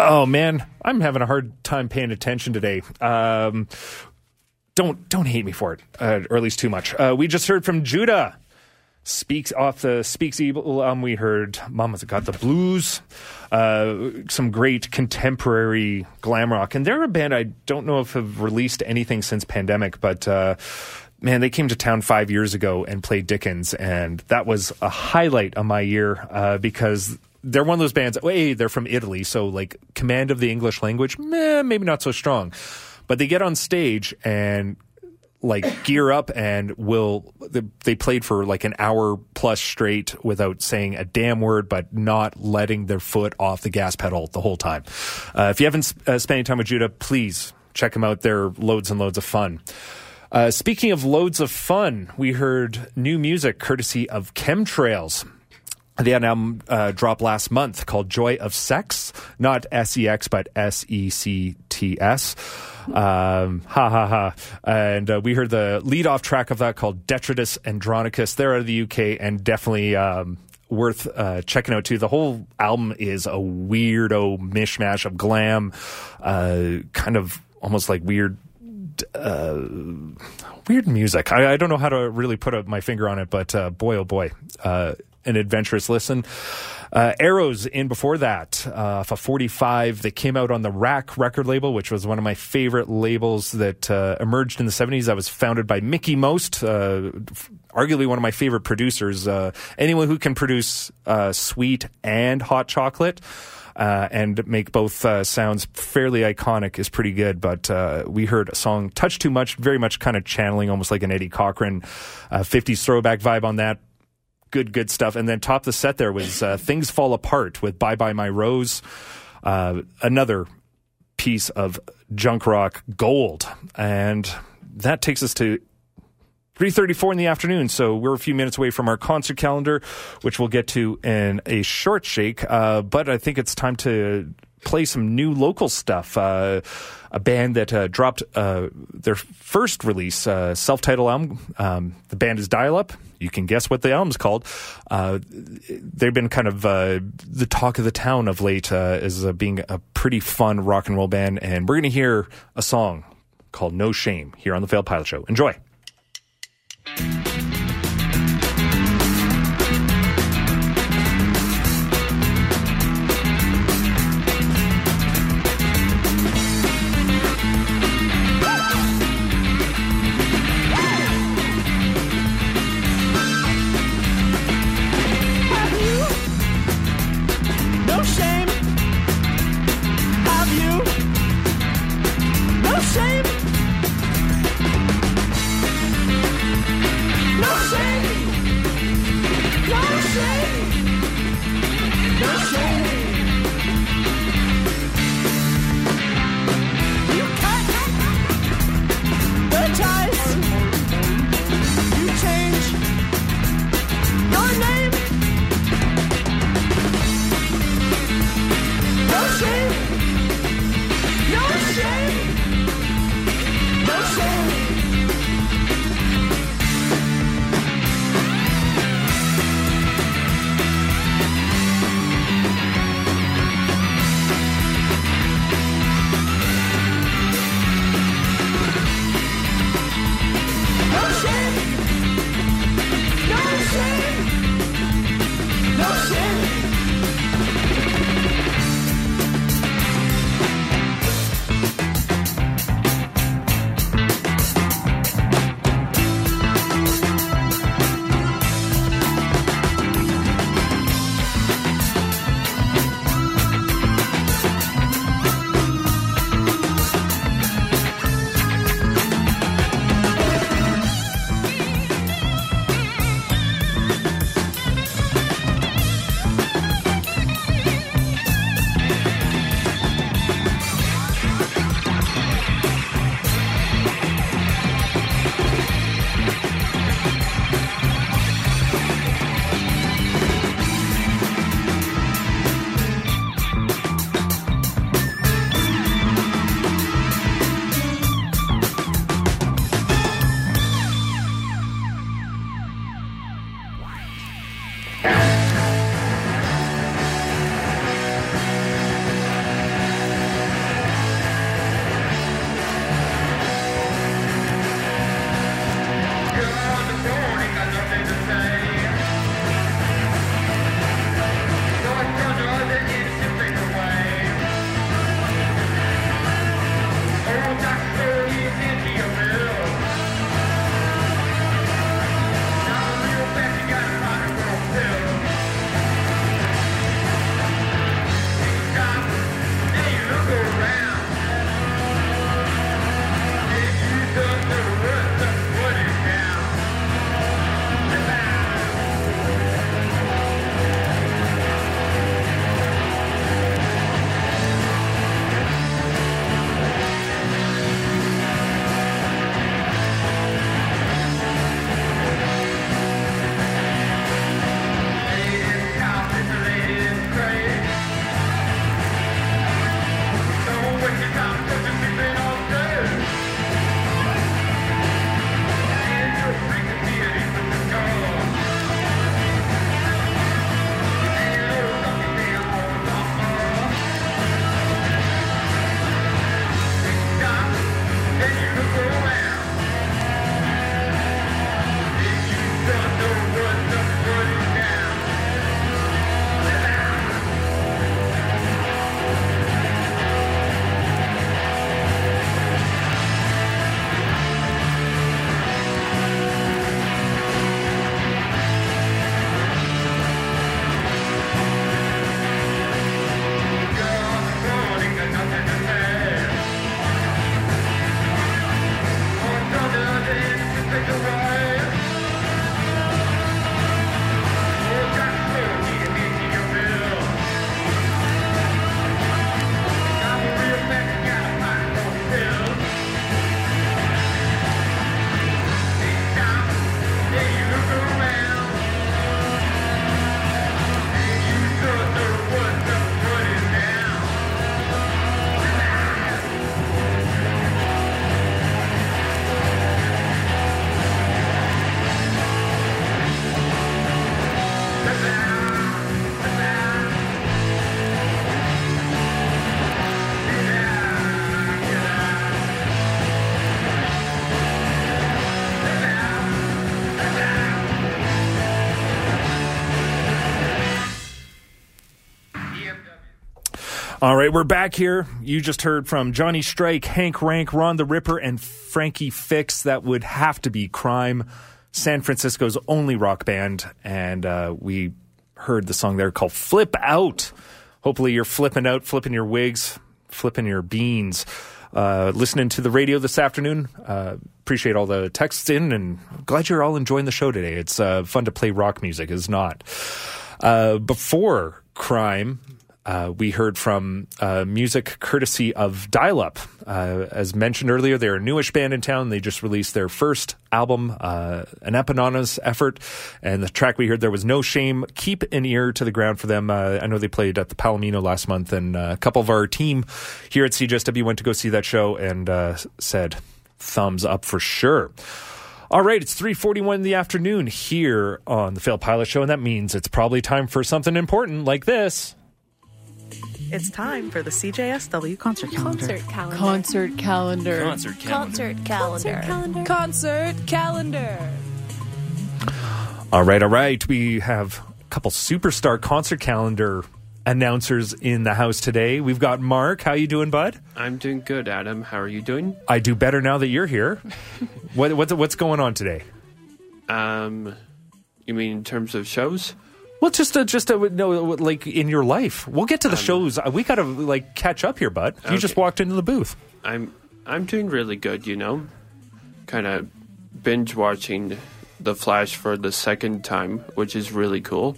Oh, man, I'm having a hard time paying attention today. Um, don't don't hate me for it, uh, or at least too much. Uh, we just heard from Giuda. Speaks off the Speaks Evil. Um, we heard Mama's Got the Blues. Uh, some great contemporary glam rock. And they're a band I don't know if have released anything since pandemic, but uh, man, they came to town five years ago and played Dickens. And that was a highlight of my year uh, because... they're one of those bands, hey, they're from Italy, so like command of the English language, meh, maybe not so strong. But they get on stage and like gear up and will, they, they played for like an hour plus straight without saying a damn word, but not letting their foot off the gas pedal the whole time. Uh, if you haven't uh, spent any time with Giuda, please check them out. They're loads and loads of fun. Uh, speaking of loads of fun, we heard new music courtesy of Chemtrails. They had an album uh, drop last month called Joy of Sex, not S E X, but S E C T S. Um, ha, ha, ha. And uh, we heard the lead-off track of that called Detritus Andronicus. They're out of the U K and definitely um, worth uh, checking out, too. The whole album is a weirdo mishmash of glam, uh, kind of almost like weird... Uh, weird music. I, I don't know how to really put a, my finger on it, but uh, boy, oh, boy. Uh, an adventurous listen. Uh, Arrows in before that, uh, for forty-five, they came out on the Rack record label, which was one of my favorite labels that uh, emerged in the seventies. That was founded by Mickey Most, uh, arguably one of my favorite producers. Uh, anyone who can produce uh, sweet and hot chocolate uh, and make both uh, sounds fairly iconic is pretty good. But uh, we heard a song, Touch Too Much, very much kind of channeling almost like an Eddie Cochran uh, fifties throwback vibe on that. Good, good stuff. And then top of the set there was uh, Things Fall Apart with Bye Bye My Rose, uh, another piece of junk rock gold. And that takes us to three thirty-four in the afternoon, so we're a few minutes away from our concert calendar, which we'll get to in a short shake. Uh, but I think it's time to play some new local stuff. Uh, a band that uh, dropped uh, their first release, uh, self-titled album. Um, the band is Dial Up. You can guess what the album's called. Uh, they've been kind of uh, the talk of the town of late uh, as uh, being a pretty fun rock and roll band. And we're going to hear a song called No Shame here on The Failed Pilot Show. Enjoy. All right, we're back here. You just heard from Johnny Strike, Hank Rank, Ron the Ripper, and Frankie Fix. That would have to be Crime, San Francisco's only rock band. And uh, we heard the song there called Flip Out. Hopefully you're flipping out, flipping your wigs, flipping your beans. Uh, listening to the radio this afternoon. Uh, appreciate all the texts in, and glad you're all enjoying the show today. It's uh, fun to play rock music. It's not. Uh, before Crime... Uh, we heard from uh, music courtesy of Dial Up. Uh, as mentioned earlier, they're a newish band in town. They just released their first album, uh, an eponymous effort. And the track we heard there was No Shame. Keep an ear to the ground for them. Uh, I know they played at the Palomino last month, and uh, a couple of our team here at C J S W went to go see that show and uh, said thumbs up for sure. All right, it's three forty-one in the afternoon here on the Failed Pilot Show, and that means it's probably time for something important like this. It's time for the C J S W concert calendar. Concert calendar. Concert calendar. Concert calendar. Concert calendar. Concert calendar. Concert calendar. All right, all right. We have a couple superstar concert calendar announcers in the house today. We've got Mark. How you doing, bud? I'm doing good, Adam. How are you doing? I do better now that you're here. What, what's what's going on today? Um, you mean in terms of shows? Well, just a, just a, no, like in your life. We'll get to the um, shows. We gotta like catch up here, bud. You okay. Just walked into the booth. I'm I'm doing really good, you know. Kind of binge watching The Flash for the second time, which is really cool.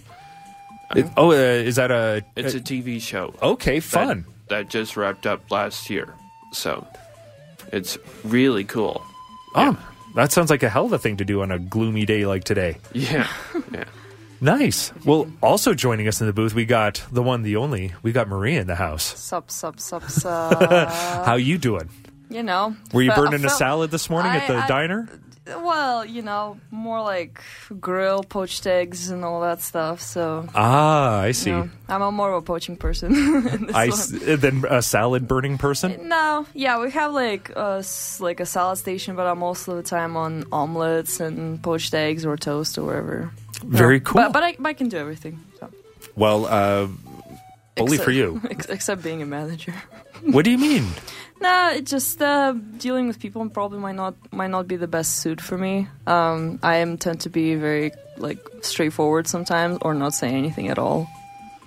It, um, oh, uh, is that a? It's a, a T V show. Okay, fun. That, that just wrapped up last year, so it's really cool. Oh, yeah. That sounds like a hell of a thing to do on a gloomy day like today. Yeah, yeah. Nice. Well, also joining us in the booth, we got the one, the only. We got Maria in the house. Sup, sup, sup, sup. How you doing? You know. Were you fe- burning fe- a salad this morning I, at the I, diner? Well, you know, more like grill, poached eggs, and all that stuff. So. Ah, I see. You know, I'm a more of a poaching person. I s- than a salad burning person? No. Yeah, we have like a, like a salad station, but I'm most of the time on omelets and poached eggs or toast or whatever. Very no, cool. But, but I, I can do everything. So. Well, uh, only except, for you. Ex- except being a manager. What do you mean? Nah, it's just uh, dealing with people probably might not might not be the best suit for me. Um, I am tend to be very like straightforward sometimes, or not say anything at all.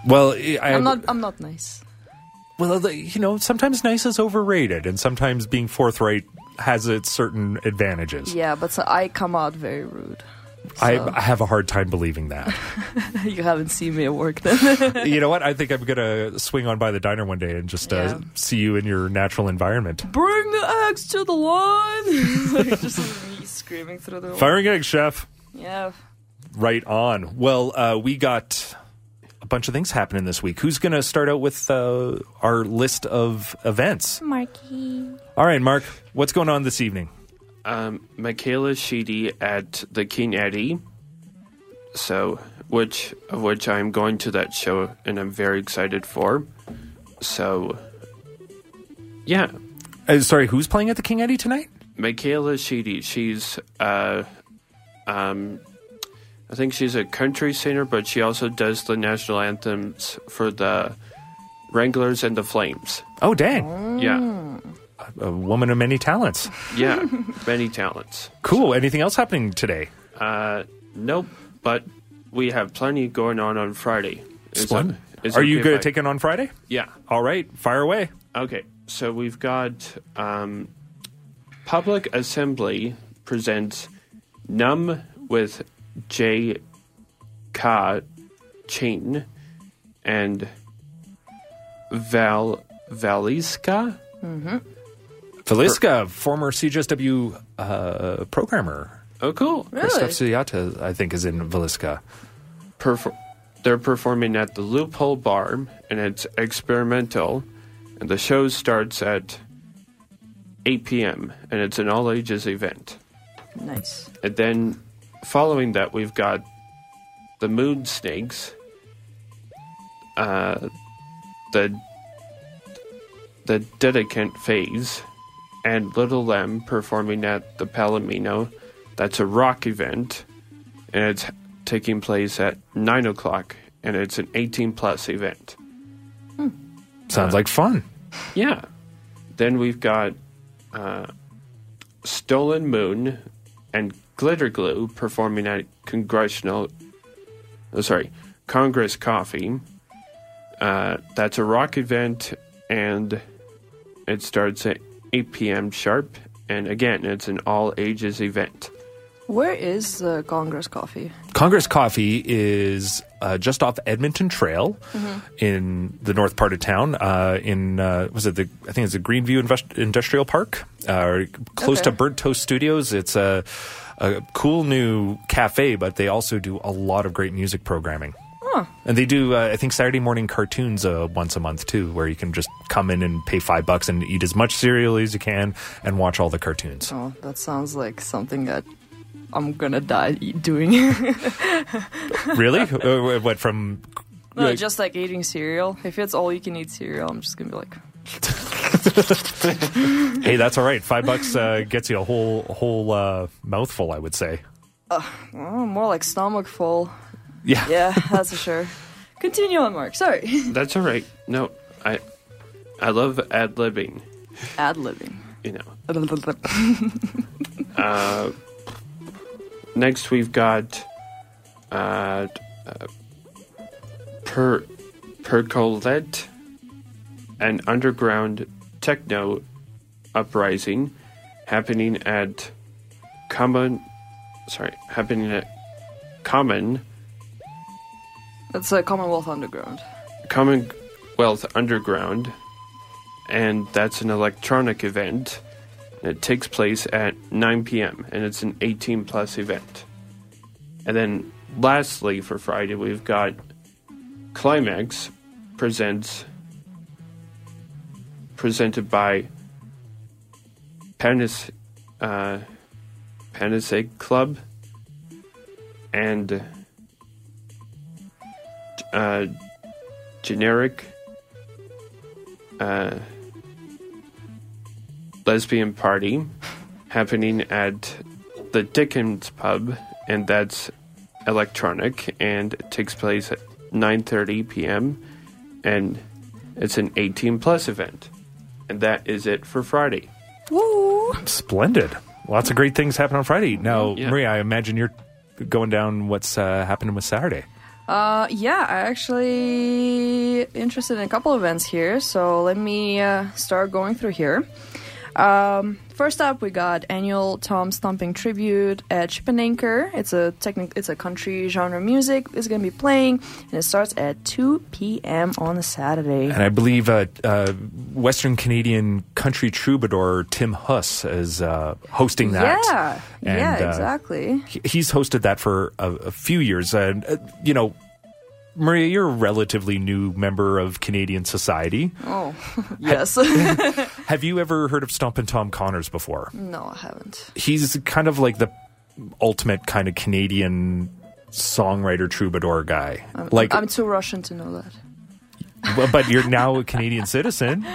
Well, I, I'm not. I'm not nice. Well, you know, sometimes nice is overrated, and sometimes being forthright has its certain advantages. Yeah, but so I come out very rude. So. I, I have a hard time believing that. You haven't seen me at work then. You know what? I think I'm going to swing on by the diner one day and just yeah. uh, see you in your natural environment. Bring the eggs to the line! Like just me screaming through the wall. Firing eggs, chef. Yeah. Right on. Well, uh, we got a bunch of things happening this week. Who's going to start out with uh, our list of events? Marky. All right, Mark. What's going on this evening? Um, Michaela Sheedy at the King Eddie, so which of which I'm going to that show and I'm very excited for. So, yeah. Uh, sorry, who's playing at the King Eddie tonight? Michaela Sheedy. She's, uh, um, I think she's a country singer, but she also does the national anthems for the Wranglers and the Flames. Oh, dang! Oh. Yeah. A woman of many talents. Yeah, many talents. Cool. Anything else happening today? Uh, nope. But we have plenty going on on Friday. Is that, is Are you okay going to take it on Friday? Yeah. All right. Fire away. Okay. So we've got um, Public Assembly presents Numb with J. Ka Chain and Val Valiska. Mm-hmm. Valiska, former C J S W uh, programmer. Oh, cool. Really? Christoph Suyata, I think, is in Valiska. Perfor- they're performing at the Loophole Bar, and it's experimental. And the show starts at eight p.m., and it's an all-ages event. Nice. And then following that, we've got the Moon Snakes, uh, the... The Dedicant Phase, and Little Lem performing at the Palomino. That's a rock event, and it's taking place at nine o'clock, and it's an eighteen-plus event. Hmm. Sounds uh, like fun. Yeah. Then we've got uh, Stolen Moon and Glitter Glue performing at Congressional... Oh, sorry, Congress Coffee. Uh, that's a rock event, and it starts at eight p.m. sharp. And again, it's an all-ages event. Where is the Congress Coffee? Congress Coffee is uh, just off Edmonton Trail, mm-hmm. in the north part of town. Uh, in uh, was it the I think it's the Greenview Invest- Industrial Park, uh, close okay. to Burnt Toast Studios. It's a, a cool new cafe, but they also do a lot of great music programming. Huh. And they do uh, I think Saturday morning cartoons uh, once a month too, where you can just come in and pay five bucks and eat as much cereal as you can and watch all the cartoons. Oh, that sounds like something that I'm gonna die doing. Really? Uh, what from? No, like, just like eating cereal. If it's all you can eat cereal, I'm just gonna be like. Hey, that's all right. Five bucks uh, gets you a whole whole uh, mouthful, I would say. Uh, oh, more like stomach full. Yeah. Yeah, that's for sure. Continue on, Mark. Sorry. That's all right. No, I I love ad libbing. Ad libbing. You know. uh. Next, we've got uh, uh, per Percolette, an underground techno uprising happening at Common. Sorry, happening at Common. That's a Commonwealth Underground. Commonwealth Underground, and that's an electronic event. It takes place at nine p.m. and it's an eighteen plus event. And then lastly for Friday, we've got Climax Presents, presented by Panis, uh, Panacea Club and uh, Generic uh Lesbian Party happening at the Dickens pub, and that's electronic, and it takes place at nine thirty p.m. and it's an eighteen plus event. And that is it for Friday. Woo! Splendid. Lots of great things happen on Friday. Now, yeah. Maria, I imagine you're going down what's uh, happening with Saturday. Uh, yeah, I'm actually interested in a couple events here, so let me uh, start going through here. Um, first up, we got annual Tom Stomping tribute at Chip and Anchor. It's a technic- it's a country genre music. It's going to be playing, and it starts at two p.m. on a Saturday. And I believe uh, uh, Western Canadian country troubadour Tim Huss is uh, hosting that. Yeah, and, yeah, exactly. Uh, he's hosted that for a, a few years, and uh, you know. Maria, you're a relatively new member of Canadian society. Oh, yes. Have you ever heard of Stompin' Tom Connors before? No, I haven't. He's kind of like the ultimate kind of Canadian songwriter troubadour guy. I'm, like, I'm too Russian to know that. But you're now a Canadian citizen,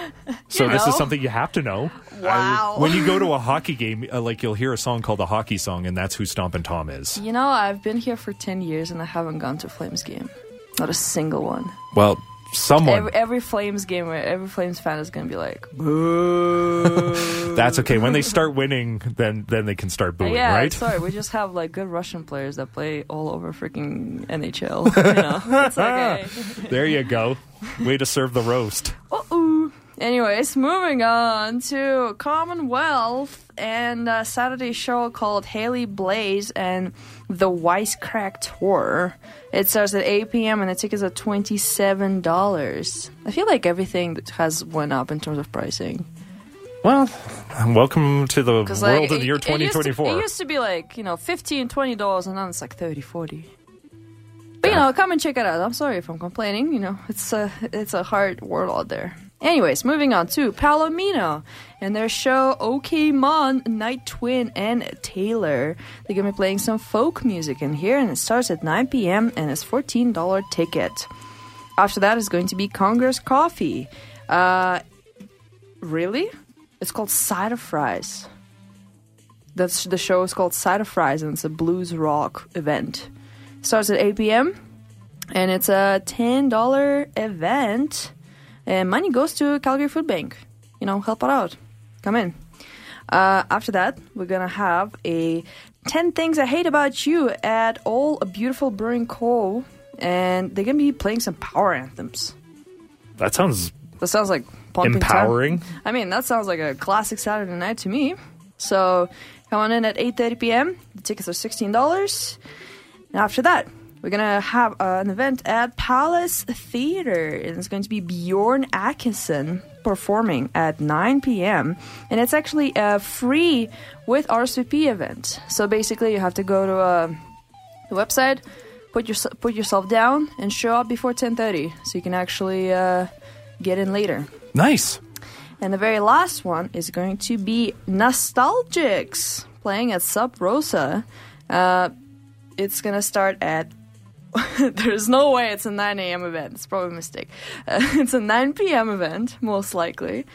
so you know? This is something you have to know. Wow! Uh, when you go to a hockey game, uh, like you'll hear a song called the hockey song, and that's who Stompin' Tom is. You know, I've been here for ten years, and I haven't gone to a Flames game. Not a single one. Well, someone. Every, every Flames game, every Flames fan is going to be like, boo. That's okay. When they start winning, then then they can start booing, yeah, right? Yeah, sorry. We just have like good Russian players that play all over freaking N H L. You know? It's okay. There you go. Way to serve the roast. Uh-oh. Anyways, moving on to Commonwealth and a Saturday show called Haley Blaze and the Wisecrack Tour. It starts at eight p.m. and the tickets are twenty-seven dollars. I feel like everything has went up in terms of pricing. Well, welcome to the world like, of the year twenty twenty-four. It used, to, it used to be like, you know, fifteen dollars, twenty dollars, and now it's like thirty dollars, forty dollars. But, you know, come and check it out. I'm sorry if I'm complaining. You know, it's a, it's a hard world out there. Anyways, moving on to Palomino and their show OK Mon, Night Twin, and Taylor. They're going to be playing some folk music in here, and it starts at nine p.m. and it's fourteen dollars ticket. After that is going to be Congress Coffee. Uh, really? It's called Cider Fries. That's, the show is called Cider Fries, and it's a blues rock event. It starts at eight p.m. and it's a ten dollars event. Uh, money goes to Calgary Food Bank. You know, help her out. Come in. Uh, after that, we're going to have a ten Things I Hate About You at All a Beautiful Brewing Co. And they're going to be playing some power anthems. That sounds... That sounds like... Empowering. Time. I mean, that sounds like a classic Saturday night to me. So, come on in at eight thirty p.m. The tickets are sixteen dollars. And after that, we're going to have uh, an event at Palace Theater. And it's going to be Bjorn Atkinson performing at nine p.m. And it's actually a free with R S V P event. So, basically, you have to go to uh, the website, put, your, put yourself down, and show up before ten thirty. So, you can actually uh, get in later. Nice. And the very last one is going to be Nostalgics playing at Sub Rosa. Uh, it's going to start at... There's no way it's a nine a.m. event. It's probably a mistake. Uh, it's a nine p.m. event, most likely.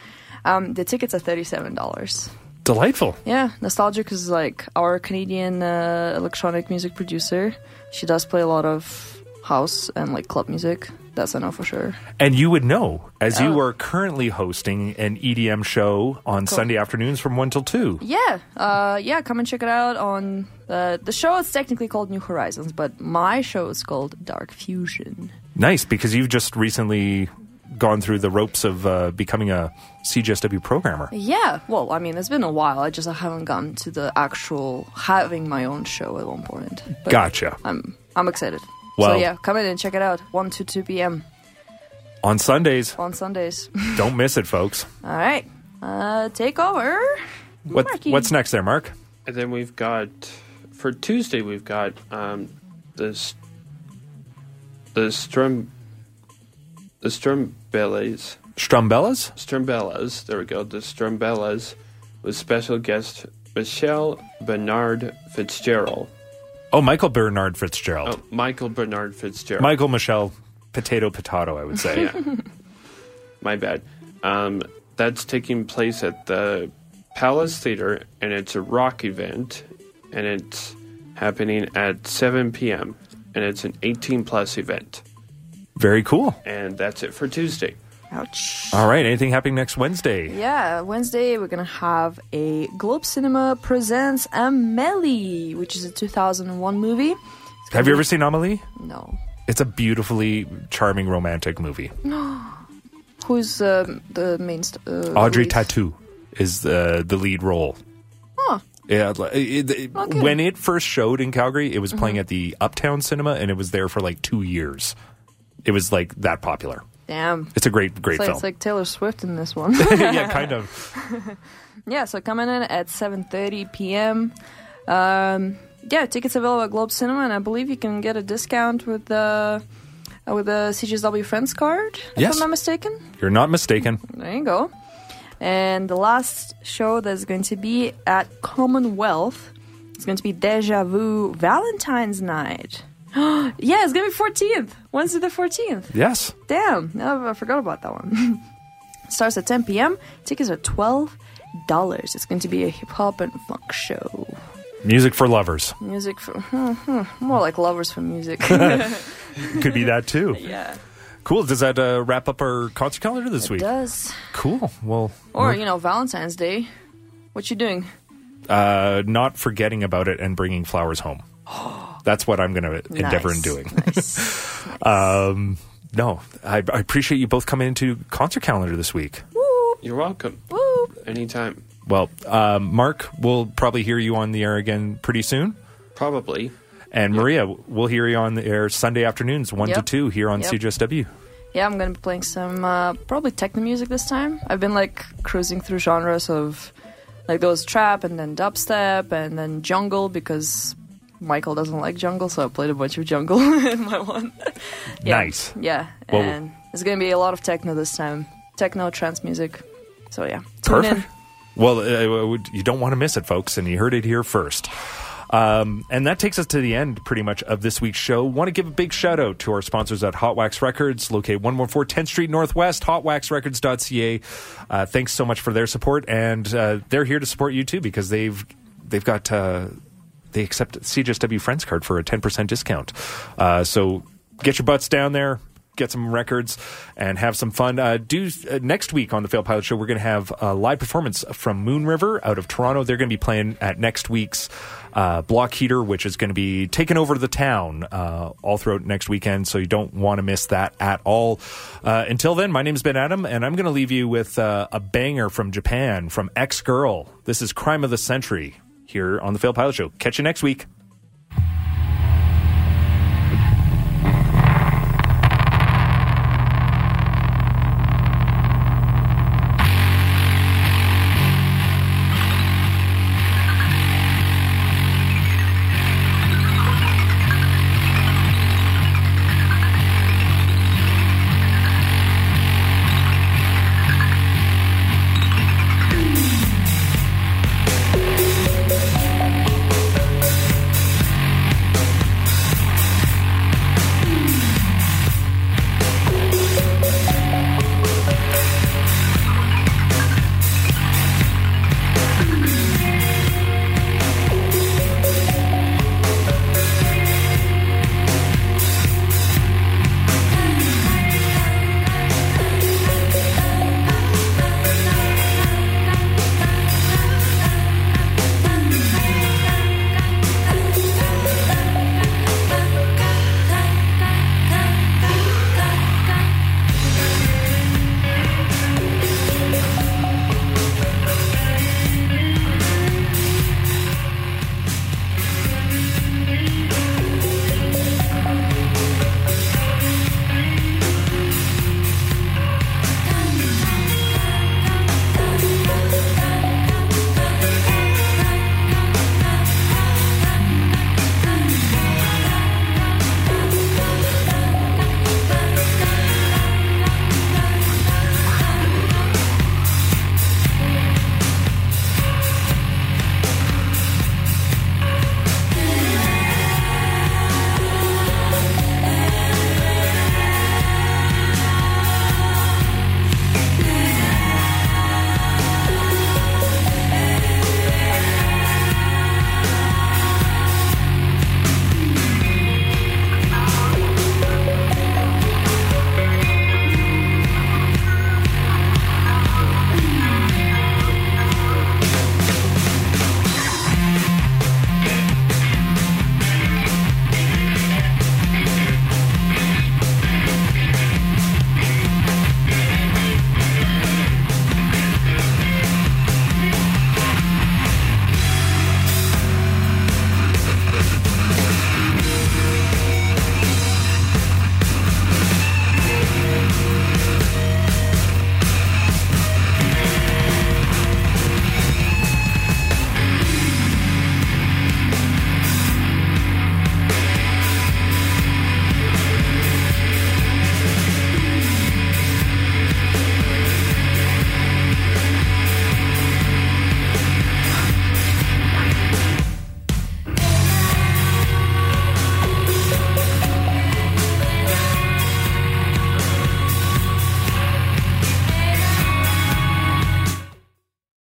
Um, the tickets are thirty-seven dollars. Delightful. Yeah. Nostalgics is like our Canadian uh, electronic music producer. She does play a lot of house and like club music. That's a no for sure. And you would know, as yeah. you are currently hosting an E D M show on cool. Sunday afternoons from one till two. Yeah. Uh, yeah, come and check it out on... Uh, the show is technically called New Horizons, but my show is called Dark Fusion. Nice, because you've just recently gone through the ropes of uh, becoming a C J S W programmer. Yeah. Well, I mean, it's been a while. I just haven't gone to the actual having my own show at one point. But gotcha. I'm I'm excited. Well, so yeah, come in and check it out, one to two p.m. On Sundays. On Sundays. Don't miss it, folks. All right. Uh, take over. What, what's next there, Mark? And then we've got, for Tuesday, we've got um, the, the Strum... The Strumbellas. Strumbellas? Strumbellas. There we go. The Strumbellas with special guest Michelle Bernard Fitzgerald. Oh, Michael Bernard Fitzgerald. Oh, Michael Bernard Fitzgerald. Michael Michelle Potato Potato, I would say. Yeah. My bad. Um, that's taking place at the Palace Theater, and it's a rock event, and it's happening at seven p.m., and it's an eighteen-plus event. Very cool. And that's it for Tuesday. Ouch. All right, anything happening next Wednesday? Yeah, Wednesday we're going to have a Globe Cinema Presents Amélie, which is a two thousand one movie. It's have you be- ever seen Amélie? No. It's a beautifully charming romantic movie. Who's uh, the main... St- uh, Audrey Tautou is the, the lead role. Huh. Yeah, it, it, okay. When it first showed in Calgary, it was playing mm-hmm. at the Uptown Cinema, and it was there for like two years. It was like that popular. Damn. It's a great, great it's like, film. It's like Taylor Swift in this one. Yeah, kind of. Yeah, so coming in at seven thirty p.m. Um, yeah, tickets available at Globe Cinema, and I believe you can get a discount with the uh, with the C J S W Friends card, if yes. I'm not mistaken. You're not mistaken. There you go. And the last show that's going to be at Commonwealth is going to be Deja Vu Valentine's Night. Yeah, it's going to be fourteenth. Wednesday the fourteenth. Yes. Damn, I forgot about that one. Starts at ten p.m. Tickets are twelve dollars. It's going to be a hip-hop and funk show. Music for lovers. Music for... Hmm, hmm, more like lovers for music. Could be that, too. Yeah. Cool. Does that uh, wrap up our concert calendar this it week? It does. Cool. Well... Or, we're... you know, Valentine's Day. What you doing? Uh, not forgetting about it and bringing flowers home. Oh. That's what I'm going to endeavor nice, in doing. Nice, nice. um, no, I, I appreciate you both coming into concert calendar this week. Woo. You're welcome. Woo. Anytime. Well, um, Mark, we'll probably hear you on the air again pretty soon. Probably. And yep. Maria, we'll hear you on the air Sunday afternoons, one yep. to two, here on yep. C J S W. Yeah, I'm going to be playing some uh, probably techno music this time. I've been like cruising through genres of like those trap and then dubstep and then jungle because... Michael doesn't like jungle, so I played a bunch of jungle in my one. Yeah. Nice. Yeah. And well, it's going to be a lot of techno this time. Techno, trance music. So, yeah. Tune perfect. In. Well, uh, you don't want to miss it, folks, and you heard it here first. Um, and that takes us to the end, pretty much, of this week's show. Want to give a big shout-out to our sponsors at Hot Wax Records, located one fourteen tenth Street Northwest, hot wax records dot c a. Uh, thanks so much for their support, and uh, they're here to support you, too, because they've they've got... Uh, They accept C J S W Friends card for a ten percent discount. Uh, so get your butts down there. get some records and have some fun. Uh, do uh, next week on the Failed Pilot Show, we're going to have a live performance from Moon River out of Toronto. They're going to be playing at next week's uh, Block Heater, which is going to be taking over the town uh, all throughout next weekend, so you don't want to miss that at all. Uh, until then, my name's Ben Adam, and I'm going to leave you with uh, a banger from Japan, from X-Girl. This is Crime of the Century here on the Failed Pilot Show. Catch you next week.